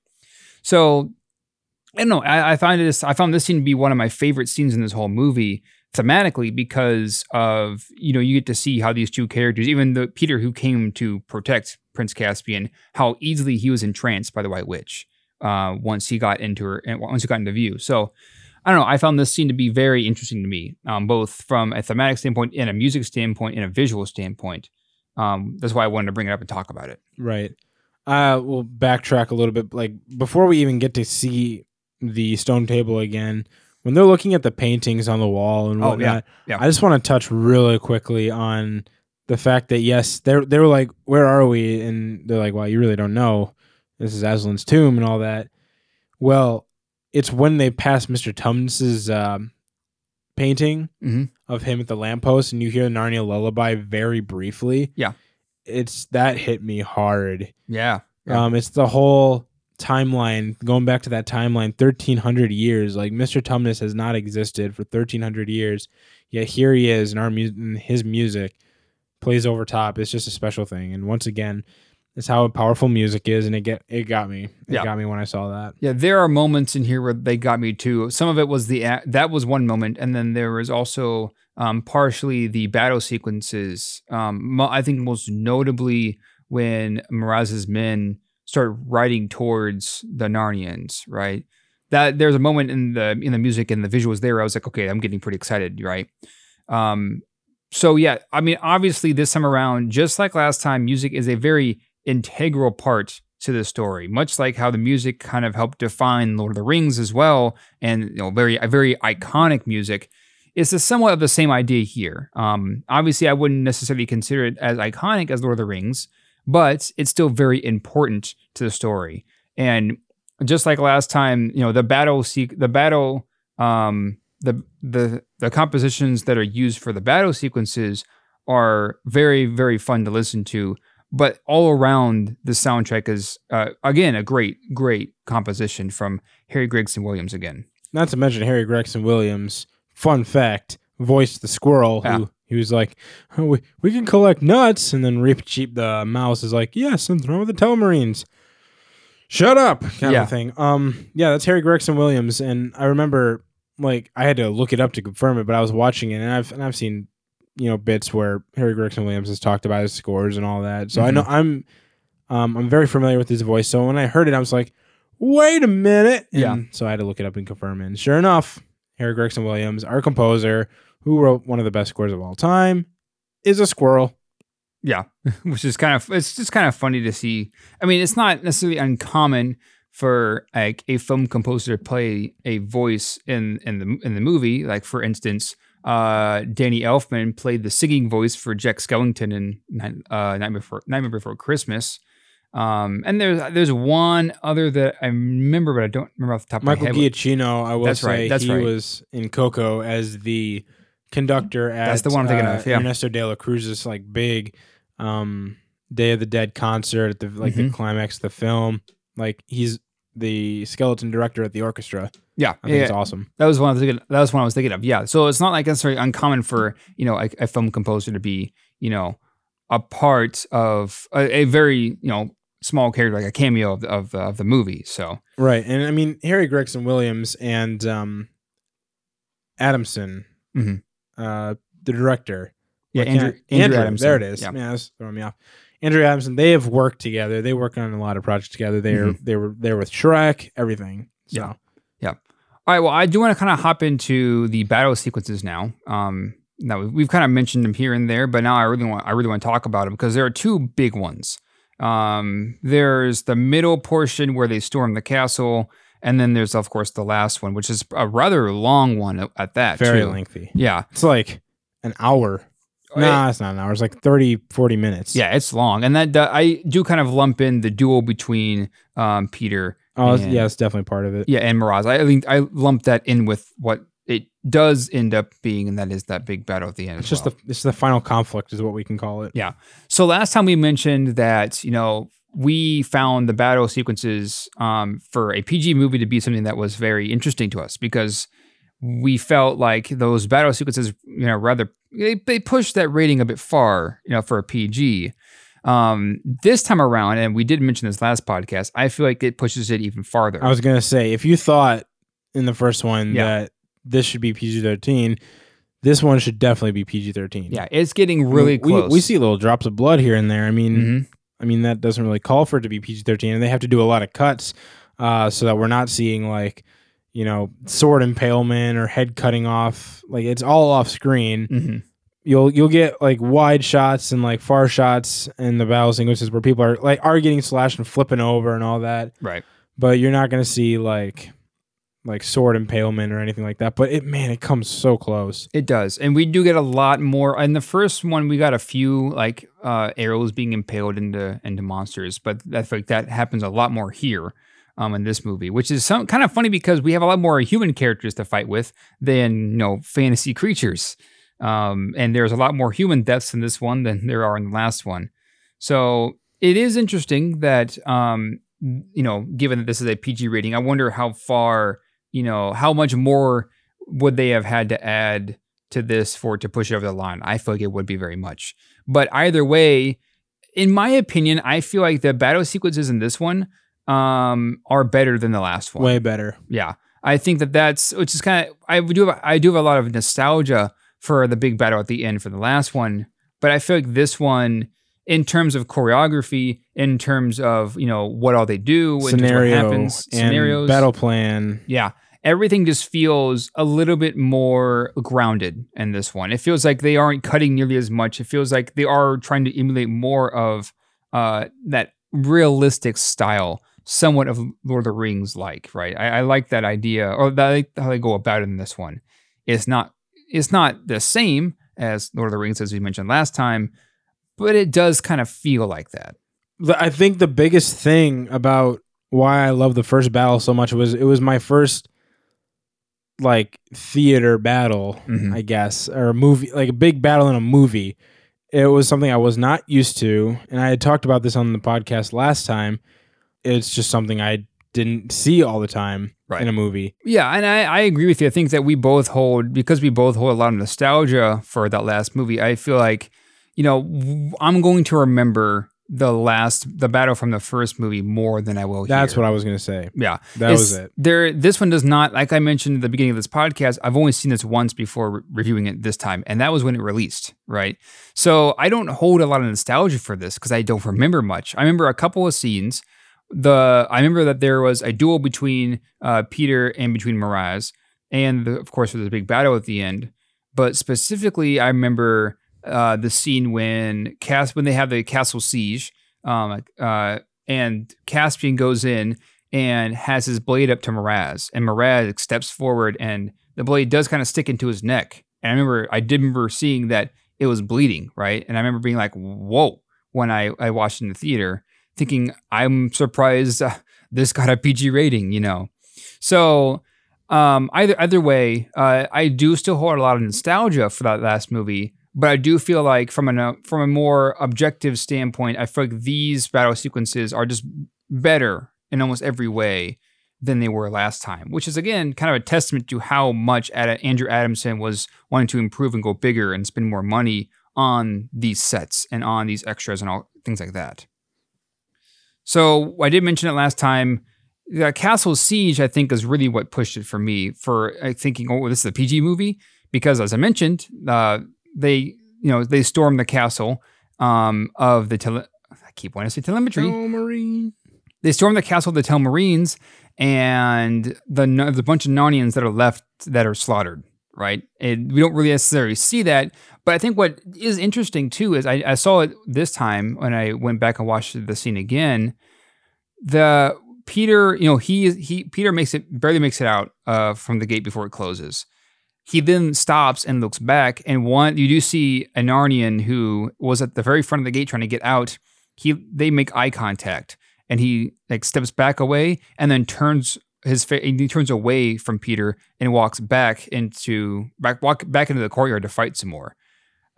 So, I don't know, I, I, find this, I found this scene to be one of my favorite scenes in this whole movie, thematically, because of, you know, you get to see how these two characters, even the Peter who came to protect Prince Caspian, how easily he was entranced by the White Witch uh, once he got into her, once he got into view. So, I don't know, I found this scene to be very interesting to me, um, both from a thematic standpoint and a music standpoint and a visual standpoint. Um, that's why I wanted to bring it up and talk about it. Right. Uh, we'll backtrack a little bit. Like, before we even get to see the stone table again, when they're looking at the paintings on the wall and whatnot, oh, yeah, yeah. I just want to touch really quickly on the fact that, yes, they they were like, where are we? And they're like, well, you really don't know. This is Aslan's tomb and all that. Well, it's when they pass Mister Tumnus's um, painting mm-hmm. of him at the lamppost, and you hear Narnia lullaby very briefly. Yeah, it's that hit me hard. Yeah, yeah. Um, it's the whole timeline going back to that timeline, thirteen hundred years. Like Mister Tumnus has not existed for thirteen hundred years, yet here he is, and our mu- and his music plays over top. It's just a special thing, and once again, it's how powerful music is, and it get it got me. It yeah. got me when I saw that. Yeah, there are moments in here where they got me too. Some of it was the that was one moment, and then there was also um, partially the battle sequences. Um, I think most notably when Miraz's men start riding towards the Narnians. Right, that there's a moment in the in the music and the visuals there. I was like, okay, I'm getting pretty excited. Right. Um, so yeah, I mean, obviously this time around, just like last time, music is a very integral part to the story, much like how the music kind of helped define Lord of the Rings as well, and you know, very very iconic music. It's a somewhat of the same idea here. Um, obviously, I wouldn't necessarily consider it as iconic as Lord of the Rings, but it's still very important to the story. And just like last time, you know, the battle, sequ- the battle, um, the the the compositions that are used for the battle sequences are very very fun to listen to. But all around, the soundtrack is, uh, again, a great, great composition from Harry Gregson-Williams again. Not to mention Harry Gregson-Williams, fun fact, voiced the squirrel, yeah. who he was like, oh, we, we can collect nuts, and then Reap Cheap the mouse is like, yeah, something wrong with the Telmarines. Shut up, kind yeah. of thing. Um, yeah, that's Harry Gregson-Williams, and I remember, like, I had to look it up to confirm it, but I was watching it, and I've and I've seen... you know, bits where Harry Gregson-Williams has talked about his scores and all that. So mm-hmm. I know I'm, um, I'm very familiar with his voice. So when I heard it, I was like, wait a minute. And yeah. So I had to look it up and confirm it. And sure enough, Harry Gregson-Williams, our composer who wrote one of the best scores of all time, is a squirrel. Yeah. Which is kind of, it's just kind of funny to see. I mean, it's not necessarily uncommon for like a film composer to play a voice in, in the, in the movie. Like for instance, Uh, Danny Elfman played the singing voice for Jack Skellington in uh, Night Before Night Before Christmas. Um, and there's there's one other that I remember, but I don't remember off the top Michael of my head. Michael Giacchino, I will that's say, right, that's he right. was in Coco as the conductor at that's the one I'm thinking uh, of, yeah. Ernesto de la Cruz's like big um, Day of the Dead concert at the like mm-hmm. the climax of the film. Like he's the skeleton director at the orchestra. Yeah, I think yeah, it's awesome. That was one I was thinking. That was one I was thinking of. Yeah, so it's not like necessarily uncommon for you know a, a film composer to be you know a part of a, a very you know small character, like a cameo of the, of, the, of the movie. So right, and I mean Harry Gregson-Williams and um, Adamson, mm-hmm. uh, the director. Yeah, like, Andrew, Andrew, Andrew Adamson. There it is. Yeah, yeah, that's throwing me off. Andrew Adamson. They have worked together. They work on a lot of projects together. They mm-hmm. are, they were there with Shrek. Everything. So. Yeah. Yeah. All right. Well, I do want to kind of hop into the battle sequences now. Um, now we've kind of mentioned them here and there, but now I really want I really want to talk about them because there are two big ones. Um, there's the middle portion where they storm the castle, and then there's of course the last one, which is a rather long one at that. Very too. lengthy. Yeah, it's like an hour. No, nah, it's not an hour. It's like thirty, forty minutes. Yeah, it's long, and that uh, I do kind of lump in the duel between um, Peter. Oh, and, yeah, it's definitely part of it. Yeah, and Miraz. I think I lumped that in with what it does end up being, and that is that big battle at the end. It's just well. the it's the final conflict, is what we can call it. Yeah. So last time we mentioned that, you know, we found the battle sequences um, for a P G movie to be something that was very interesting to us because we felt like those battle sequences, you know, rather they, they pushed that rating a bit far, you know, for a P G. Um, this time around, and we did mention this last podcast, I feel like it pushes it even farther. I was gonna say, if you thought in the first one yeah. that this should be P G thirteen, this one should definitely be P G thirteen. Yeah, it's getting really I mean, close. We, we see little drops of blood here and there. I mean, mm-hmm. I mean that doesn't really call for it to be P G thirteen, and they have to do a lot of cuts uh, so that we're not seeing like, you know, sword impalement or head cutting off. Like it's all off screen. Mm-hmm. You'll you'll get like wide shots and like far shots and the battle sequences where people are like are getting slashed and flipping over and all that. Right. But you're not gonna see like like sword impalement or anything like that. But it man, it comes so close. It does. And we do get a lot more. In the first one we got a few like uh, arrows being impaled into into monsters, but I think that happens a lot more here. Um, in this movie, which is some kind of funny because we have a lot more human characters to fight with than, you know, fantasy creatures. Um, and there's a lot more human deaths in this one than there are in the last one. So it is interesting that, um, you know, given that this is a P G rating, I wonder how far, you know, how much more would they have had to add to this for it to push it over the line? I feel like it would be very much. But either way, in my opinion, I feel like the battle sequences in this one um are better than the last one. Way better. Yeah. I think that that's, which is kind of, I do have, I do have a lot of nostalgia for the big battle at the end for the last one, but I feel like this one, in terms of choreography, in terms of, you know, what all they do, Scenario what happens, and scenarios, battle plan. Yeah. Everything just feels a little bit more grounded in this one. It feels like they aren't cutting nearly as much. It feels like they are trying to emulate more of uh that realistic style somewhat of Lord of the Rings, like, right? I, I like that idea, or that, I like how they go about it in this one. It's not, it's not the same as Lord of the Rings, as we mentioned last time, but it does kind of feel like that. I think the biggest thing about why I love the first battle so much was it was my first like theater battle, mm-hmm. I guess, or a movie, like a big battle in a movie. It was something I was not used to, and I had talked about this on the podcast last time. It's just something I didn't see all the time right. in a movie. Yeah, and I, I agree with you. I think that we both hold, because we both hold a lot of nostalgia for that last movie, I feel like, you know, I'm going to remember the last, the battle from the first movie more than I will here. That's what I was going to say. Yeah. That it's, was it. There, this one does not, like I mentioned at the beginning of this podcast, I've only seen this once before re- reviewing it this time, and that was when it released, right? So I don't hold a lot of nostalgia for this because I don't remember much. I remember a couple of scenes. The I remember that there was a duel between uh, Peter and between Miraz, and the, of course there was a big battle at the end. But specifically, I remember uh, the scene when Cas when they have the castle siege, um, uh, and Caspian goes in and has his blade up to Miraz, and Miraz steps forward, and the blade does kind of stick into his neck. And I remember I did remember seeing that it was bleeding, right? And I remember being like, "Whoa!" when I I watched in the theater. Thinking, I'm surprised uh, this got a P G rating, you know. So um, either either way, uh, I do still hold a lot of nostalgia for that last movie, but I do feel like from an uh, from a more objective standpoint, I feel like these battle sequences are just better in almost every way than they were last time, which is again kind of a testament to how much Ad- Andrew Adamson was wanting to improve and go bigger and spend more money on these sets and on these extras and all things like that. So I did mention it last time. The Castle Siege, I think, is really what pushed it for me for thinking, oh, this is a P G movie. Because as I mentioned, uh, they, you know, they stormed the castle um, of the, tele- I keep wanting to say telemetry. Telmarine. They stormed the castle of the Telmarines and the, the bunch of Narnians that are left that are slaughtered, right? And we don't really necessarily see that. But I think what is interesting too is I, I saw it this time when I went back and watched the scene again. The Peter, you know, he he Peter makes it barely makes it out uh, from the gate before it closes. He then stops and looks back, and one you do see a Narnian who was at the very front of the gate trying to get out. He they make eye contact, and he like steps back away, and then turns his fa- he turns away from Peter and walks back into back walk back into the courtyard to fight some more.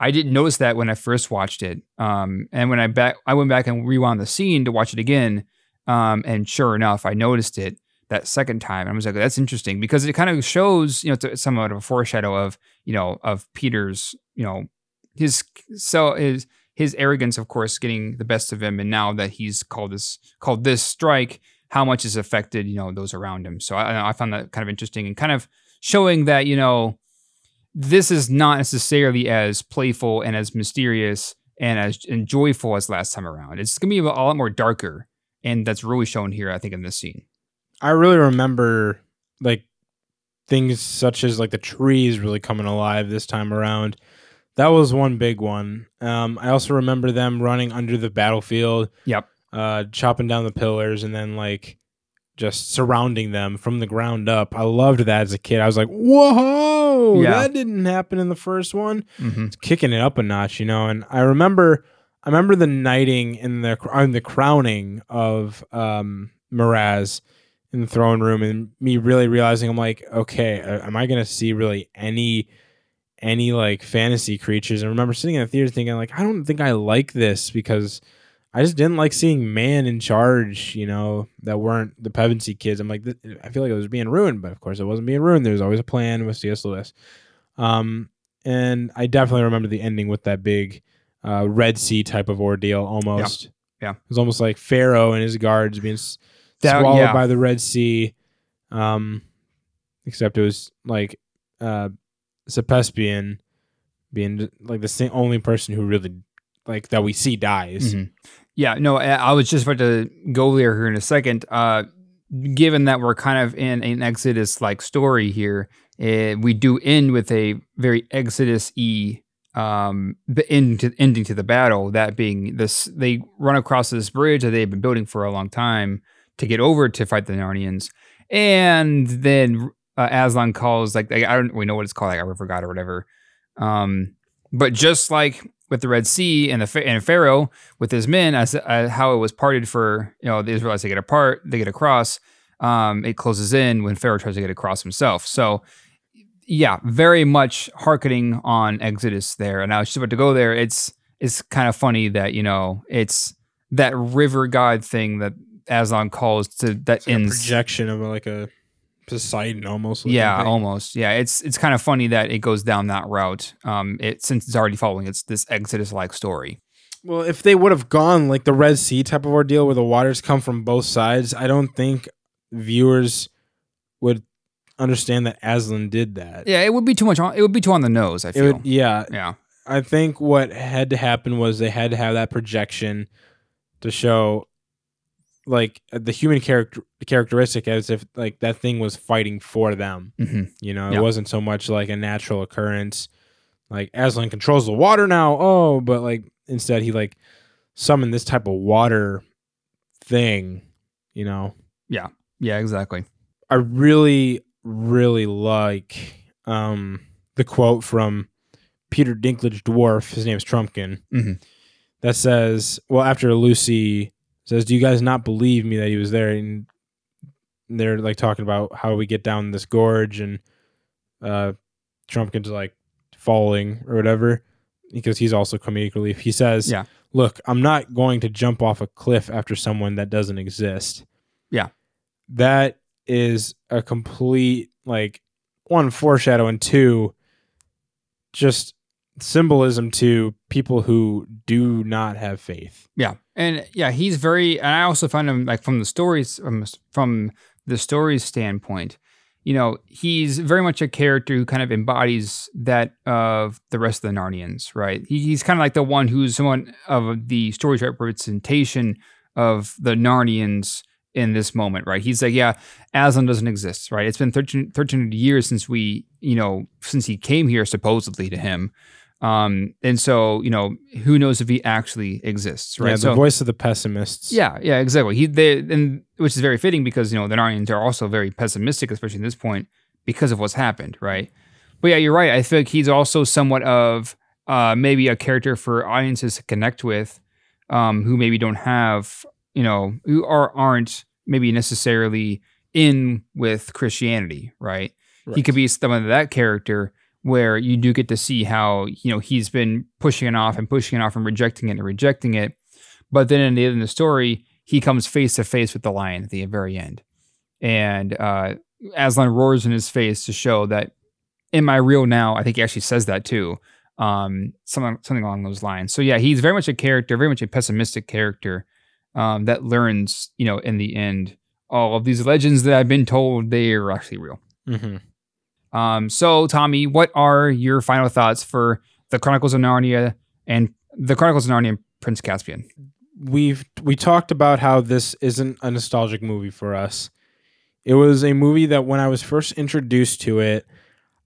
I didn't notice that when I first watched it, um, and when I back I went back and rewound the scene to watch it again. Um, and sure enough, I noticed it that second time. I was like, that's interesting because it kind of shows, you know, it's somewhat of a foreshadow of, you know, of Peter's, you know, his, so his, his arrogance, of course, getting the best of him. And now that he's called this, called this strike, how much has affected, you know, those around him. So I, I found that kind of interesting and kind of showing that, you know, this is not necessarily as playful and as mysterious and as and joyful as last time around. It's going to be a lot more darker. And that's really shown here, I think, in this scene. I really remember like things such as like the trees really coming alive this time around. That was one big one. Um, I also remember them running under the battlefield. Yep. Uh, chopping down the pillars and then like just surrounding them from the ground up. I loved that as a kid. I was like, whoa, yeah. That didn't happen in the first one. Mm-hmm. It's kicking it up a notch, you know. And I remember... I remember the knighting and the on the crowning of um, Miraz in the throne room, and me really realizing I'm like, okay, am I gonna see really any any like fantasy creatures? And I remember sitting in the theater thinking like, I don't think I like this because I just didn't like seeing man in charge, you know, that weren't the Pevensie kids. I'm like, I feel like it was being ruined, but of course it wasn't being ruined. There's always a plan with C S. Lewis, um, and I definitely remember the ending with that big. Uh, Red Sea type of ordeal almost. Yeah. yeah. It was almost like Pharaoh and his guards being s- that, swallowed yeah. by the Red Sea. Um, except it was like uh, Sopespian being like the same, only person who really, like, that we see dies. Mm-hmm. Yeah. No, I, I was just about to go there here in a second. Uh, given that we're kind of in an Exodus like story here, uh, we do end with a very Exodus-y. Um, the end to, ending to the battle, that being this, they run across this bridge that they've been building for a long time to get over to fight the Narnians. And then uh, Aslan calls, like, I don't really know what it's called, like I forgot or whatever. Um, but just like with the Red Sea and the and Pharaoh with his men, as uh, how it was parted for, you know, the Israelites to get apart, they get across, um, it closes in when Pharaoh tries to get across himself. So yeah, very much hearkening on Exodus there. And I was just about to go there. It's it's kind of funny that, you know, it's that river god thing that Aslan calls to that like ends. A projection of like a Poseidon almost. Yeah, almost. Yeah, it's it's kind of funny that it goes down that route. Um, it since it's already following it's this Exodus-like story. Well, if they would have gone like the Red Sea type of ordeal where the waters come from both sides, I don't think viewers would understand that Aslan did that. Yeah, it would be too much on, it would be too on the nose, I feel. It would, yeah. Yeah. I think what had to happen was they had to have that projection to show like the human character characteristic as if like that thing was fighting for them. Mm-hmm. You know, yeah. It wasn't so much like a natural occurrence. Like Aslan controls the water now. Oh, but like instead he like summoned this type of water thing, you know. Yeah. Yeah, exactly. I really really like um, the quote from Peter Dinklage's dwarf, his name's Trumpkin, mm-hmm. that says, well, after Lucy says, do you guys not believe me that he was there? And they're like talking about how we get down this gorge and uh, Trumpkin's like falling or whatever because he's also comedic relief. He says, yeah. Look, I'm not going to jump off a cliff after someone that doesn't exist. Yeah. That is a complete, like, one, foreshadow, and two, just symbolism to people who do not have faith. Yeah. And yeah, he's very, and I also find him like from the stories, from, from the stories standpoint, you know, he's very much a character who kind of embodies that of the rest of the Narnians, right? He, he's kind of like the one who's someone of the story's representation of the Narnians in this moment, right? He's like, yeah, Aslan doesn't exist, right? It's been thirteen hundred years since we, you know, since he came here supposedly to him. Um, and so, you know, who knows if he actually exists, right? Yeah, the so, voice of the pessimists. Yeah, yeah, exactly. He, they, and which is very fitting because, you know, the Narnians are also very pessimistic, especially at this point, because of what's happened, right? But yeah, you're right. I feel like he's also somewhat of uh, maybe a character for audiences to connect with um, who maybe don't have, you know, who are, aren't maybe necessarily in with Christianity, right? right? He could be someone of that character where you do get to see how, you know, he's been pushing it off and pushing it off and rejecting it and rejecting it. But then in the end of the story, he comes face to face with the lion at the very end. And uh, Aslan roars in his face to show that, am I real now? I think he actually says that too. Um, something, something along those lines. So yeah, he's very much a character, very much a pessimistic character um, that learns, you know, in the end, all of these legends that I've been told, they are actually real. Mm-hmm. Um, so Tommy, what are your final thoughts for the Chronicles of Narnia and the Chronicles of Narnia and Prince Caspian? We've, we talked about how this isn't a nostalgic movie for us. It was a movie that when I was first introduced to it,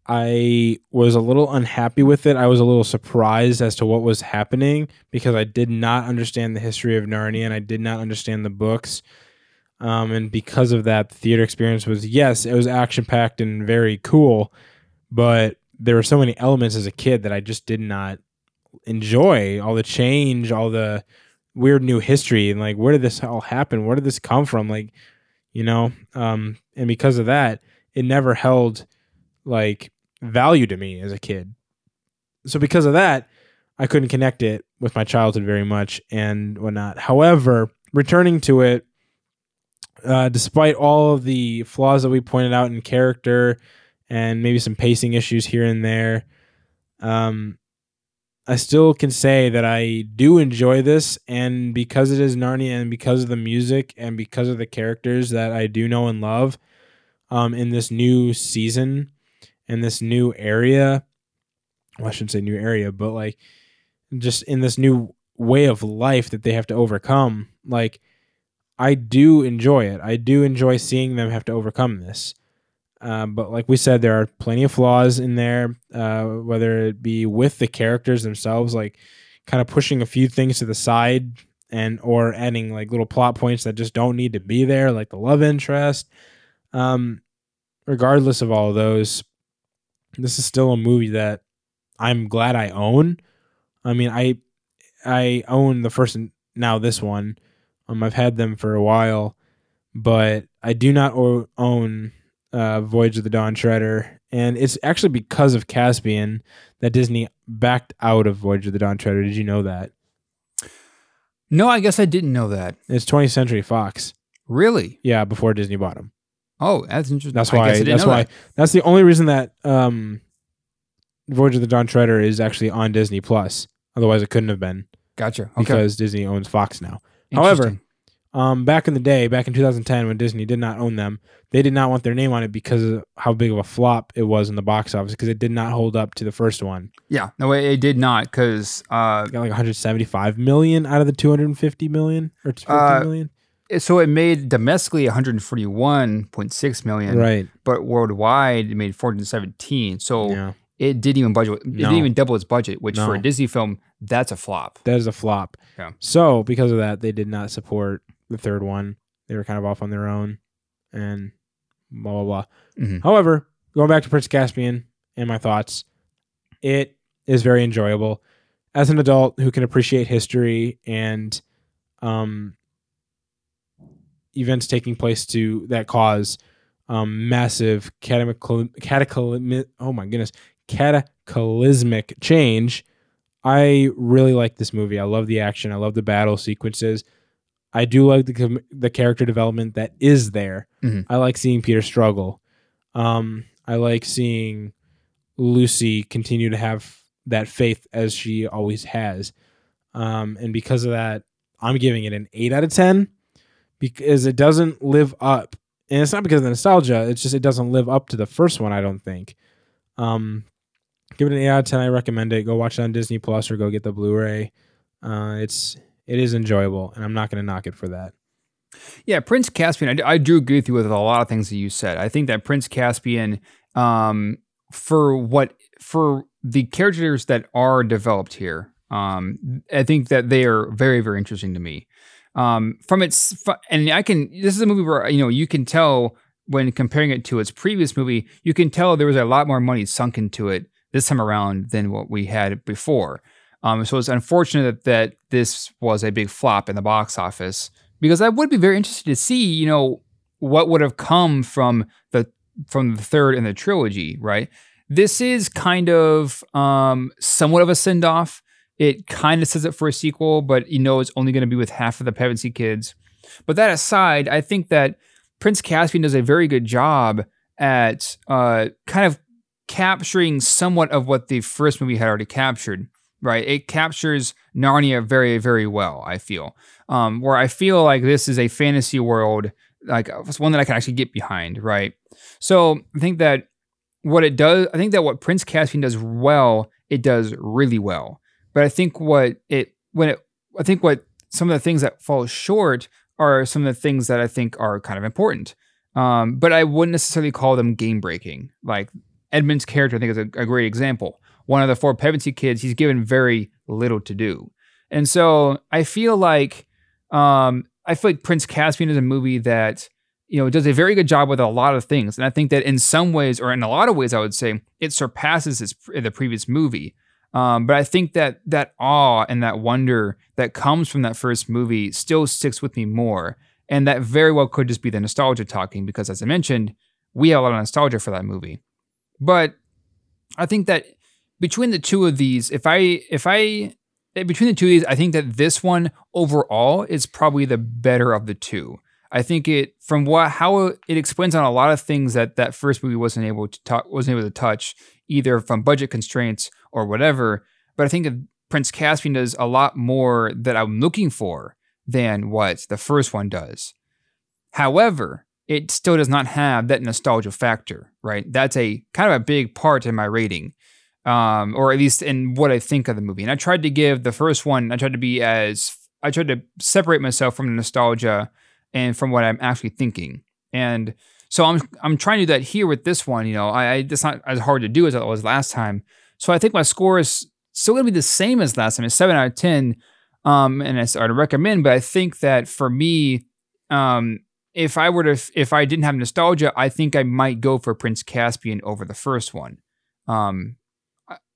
I was a little unhappy with it. I was a little surprised as to what was happening because I did not understand the history of Narnia and I did not understand the books. Um, and because of that, the theater experience was, yes, it was action-packed and very cool, but there were so many elements as a kid that I just did not enjoy. All the change, all the weird new history, and like, where did this all happen? Where did this come from? Like, you know, um, and because of that, it never held like value to me as a kid. So because of that, I couldn't connect it with my childhood very much and whatnot. However, returning to it, Uh, despite all of the flaws that we pointed out in character and maybe some pacing issues here and there, um, I still can say that I do enjoy this. And because it is Narnia and because of the music and because of the characters that I do know and love um, in this new season and this new area, well, I shouldn't say new area, but like just in this new way of life that they have to overcome, like, I do enjoy it. I do enjoy seeing them have to overcome this. Uh, but like we said, there are plenty of flaws in there, uh, whether it be with the characters themselves, like kind of pushing a few things to the side and or adding like little plot points that just don't need to be there, like the love interest. Um, regardless of all of those, this is still a movie that I'm glad I own. I mean, I I own the first and now this one. Um, I've had them for a while, but I do not o- own uh, Voyage of the Dawn Treader, and it's actually because of Caspian that Disney backed out of Voyage of the Dawn Treader. Did you know that? No, I guess I didn't know that. It's twentieth Century Fox. Really? Yeah, before Disney bought them. Oh, that's interesting. That's why. I guess I didn't that's know why. That. That's the only reason that um, Voyage of the Dawn Treader is actually on Disney Plus. Otherwise, it couldn't have been. Gotcha. Okay. Because Disney owns Fox now. However, um, back in the day, back in two thousand ten, when Disney did not own them, they did not want their name on it because of how big of a flop it was in the box office because it did not hold up to the first one. Yeah, no, it did not because... Uh, it got like one hundred seventy-five million dollars out of the two hundred fifty million dollars or two hundred fifty million dollars. Uh, so it made domestically one hundred forty-one point six million dollars, right? But worldwide it made four hundred seventeen million dollars. So yeah. It didn't even budget. It no. didn't even double its budget, which no. for a Disney film, that's a flop. That is a flop. Yeah. So because of that, they did not support the third one. They were kind of off on their own, and blah blah blah. Mm-hmm. However, going back to Prince Caspian and my thoughts, it is very enjoyable as an adult who can appreciate history and um, events taking place to that cause. Um, massive cataclysmic. Catacly- oh my goodness. cataclysmic change. I really like this movie. I love the action. I love the battle sequences. I do like the com- the character development that is there. Mm-hmm. I like seeing Peter struggle. Um, I like seeing Lucy continue to have that faith as she always has. Um, and because of that, I'm giving it an eight out of ten because it doesn't live up. And it's not because of the nostalgia. It's just it doesn't live up to the first one, I don't think. Um, give it an eight out of ten. I recommend it. Go watch it on Disney Plus or go get the Blu-ray. Uh, it's it is enjoyable, and I'm not going to knock it for that. Yeah, Prince Caspian, I, I do agree with you with a lot of things that you said. I think that Prince Caspian, um, for what for the characters that are developed here, um, I think that they are very, very interesting to me. Um, from its, and I can, this is a movie where, you know, you can tell when comparing it to its previous movie, you can tell there was a lot more money sunk into it this time around than what we had before. Um, so it's unfortunate that, that this was a big flop in the box office, because I would be very interested to see, you know, what would have come from the, from the third and the trilogy, right? This is kind of, um, somewhat of a send off. It kind of says it for a sequel, but you know, it's only going to be with half of the Pevensie kids. But that aside, I think that Prince Caspian does a very good job at, uh, kind of capturing somewhat of what the first movie had already captured. Right, it captures Narnia very, very well, I feel. Um, where I feel like this is a fantasy world, like it's one that I can actually get behind, right? So I think that what it does, I think that what Prince Caspian does well, it does really well. But I think what it, when it, I think what some of the things that fall short are some of the things that I think are kind of important. Um, but I wouldn't necessarily call them game breaking. Like Edmund's character, I think, is a, a great example. One of the four Pevensie kids, he's given very little to do. And so I feel like, um, I feel like Prince Caspian is a movie that, you know, does a very good job with a lot of things. And I think that in some ways, or in a lot of ways, I would say it surpasses its, the previous movie. Um, but I think that that awe and that wonder that comes from that first movie still sticks with me more. And that very well could just be the nostalgia talking, because as I mentioned, we have a lot of nostalgia for that movie. But I think that between the two of these, if I, if I, between the two of these, I think that this one overall is probably the better of the two. I think it, from what, how it explains on a lot of things that that first movie wasn't able to talk, wasn't able to touch, either from budget constraints or whatever. But I think Prince Caspian does a lot more that I'm looking for than what the first one does. However, it still does not have that nostalgia factor, right? That's a kind of a big part in my rating, um, or at least in what I think of the movie. And I tried to give the first one, I tried to be as, I tried to separate myself from the nostalgia and from what I'm actually thinking. And so I'm I'm trying to do that here with this one. You know, I, I that's not as hard to do as it was last time. So I think my score is still going to be the same as last time. It's seven out of ten, um, and it's hard to recommend. But I think that for me, um, if I were to, if I didn't have nostalgia, I think I might go for Prince Caspian over the first one. Um,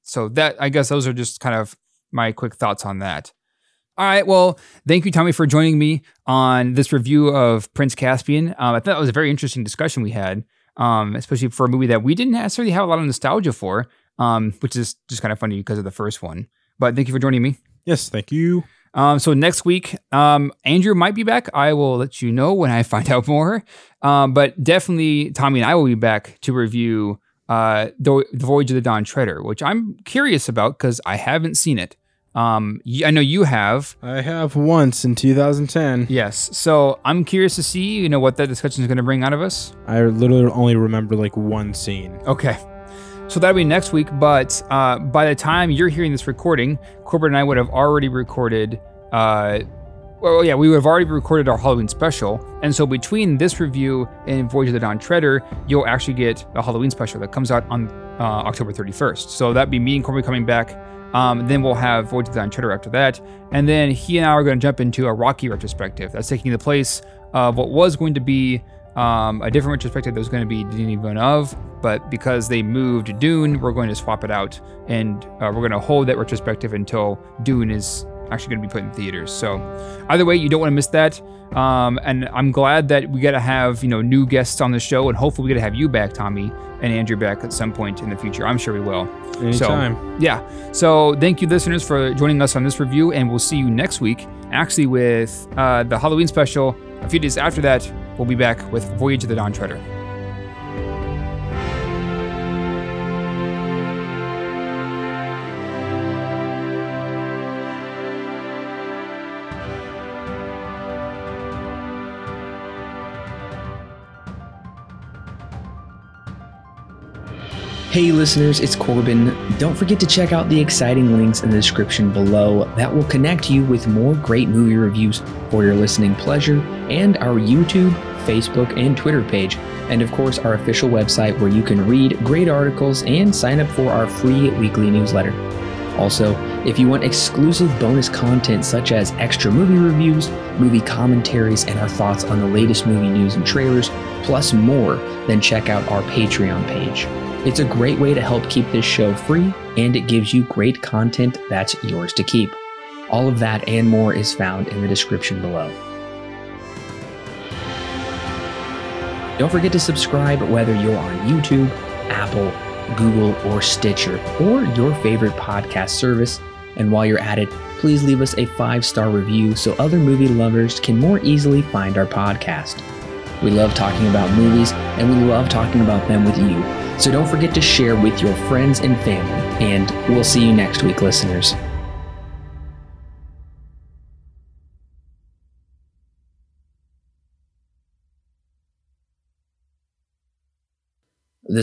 so that, I guess those are just kind of my quick thoughts on that. All right, well, thank you, Tommy, for joining me on this review of Prince Caspian. Um, I thought it was a very interesting discussion we had, um, especially for a movie that we didn't necessarily have a lot of nostalgia for, um, which is just kind of funny because of the first one. But thank you for joining me. Yes, thank you. Um, so next week, um, Andrew might be back. I will let you know when I find out more. Um, but definitely, Tommy and I will be back to review uh, the, the Voyage of the Dawn Treader, which I'm curious about because I haven't seen it. Um, I know you have. I have once in two thousand ten. Yes. So I'm curious to see, you know, what that discussion is going to bring out of us. I literally only remember like one scene. Okay. So that'll be next week. But, uh, by the time you're hearing this recording, Corbin and I would have already recorded, uh, well, yeah, we would have already recorded our Halloween special. And so between this review and Voyage of the Dawn Treader, you'll actually get the Halloween special that comes out on, uh, October thirty-first. So that'd be me and Corbin coming back. Um, then we'll have Voyage of the Dawn Treader after that. And then he and I are going to jump into a Rocky retrospective. That's taking the place of what was going to be um, a different retrospective that was going to be Denis Villeneuve. But because they moved Dune, we're going to swap it out. And uh, we're going to hold that retrospective until Dune is actually going to be put in theaters. So either way, you don't want to miss that. Um, and I'm glad that we got to have, you know, new guests on the show. And hopefully we got to have you back, Tommy, and Andrew back at some point in the future. I'm sure we will. Anytime. So, yeah. So thank you, listeners, for joining us on this review. And we'll see you next week, actually, with uh, the Halloween special. A few days after that, we'll be back with Voyage of the Dawn Treader. Hey listeners, it's Corbin. Don't forget to check out the exciting links in the description below that will connect you with more great movie reviews for your listening pleasure, and our YouTube, Facebook, and Twitter page, and of course our official website where you can read great articles and sign up for our free weekly newsletter. Also, if you want exclusive bonus content such as extra movie reviews, movie commentaries, and our thoughts on the latest movie news and trailers, plus more, then check out our Patreon page. It's a great way to help keep this show free, and it gives you great content that's yours to keep. All of that and more is found in the description below. Don't forget to subscribe whether you're on YouTube, Apple, Google, or Stitcher, or your favorite podcast service. And while you're at it, please leave us a five-star review so other movie lovers can more easily find our podcast. We love talking about movies, and we love talking about them with you. So don't forget to share with your friends and family. And we'll see you next week, listeners. The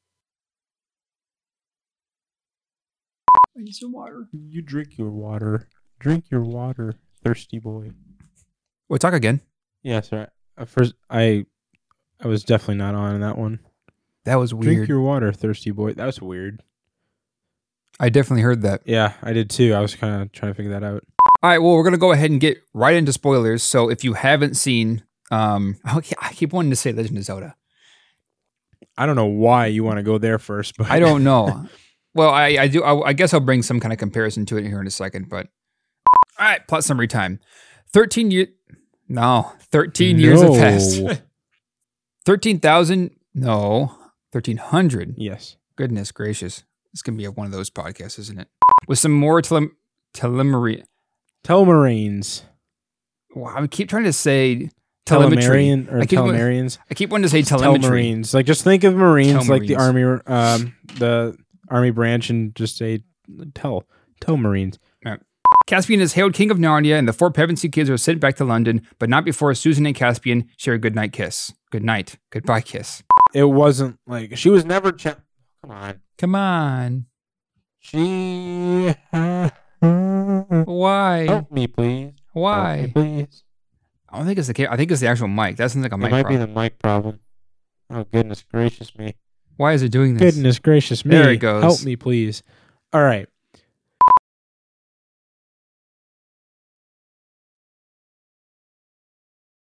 I need some water. You drink your water. Drink your water, thirsty boy. We'll talk again. Yeah, sorry. At first, I I was definitely not on that one. That was weird. Drink your water, thirsty boy. That was weird. I definitely heard that. Yeah, I did too. I was kind of trying to figure that out. All right, well, we're going to go ahead and get right into spoilers. So if you haven't seen... um, I keep wanting to say Legend of Zelda. I don't know why you want to go there first, but... I don't know. Well, I, I do. I, I guess I'll bring some kind of comparison to it here in a second, but... All right, plot summary time. thirteen years... No, thirteen no. years have passed. thirteen thousand... No, thirteen hundred. Yes. Goodness gracious. It's going to be one of those podcasts, isn't it? With some more telem... Telemarine... Telmarines. Wow, I keep trying to say... Telemetry. Telemarian or I Telemarians. Keep, I keep wanting to say telemetry. Telmarines. Like, just think of Marines, Telmarines. Like the Army... Um, the... Army branch, and just say, tell, tell Marines. Right. Caspian is hailed King of Narnia, and the four Pevensie kids are sent back to London, but not before Susan and Caspian share a goodnight kiss. Good night. Goodbye kiss. It wasn't like, she was never, cha- come on. Come on. She, why? Help me, please. Why? Me, please. I don't think it's the case. I think it's the actual mic. That sounds like a it mic problem. It might be the mic problem. Oh, goodness gracious me. Why is it doing this? Goodness gracious me. There it goes. Help me, please. All right.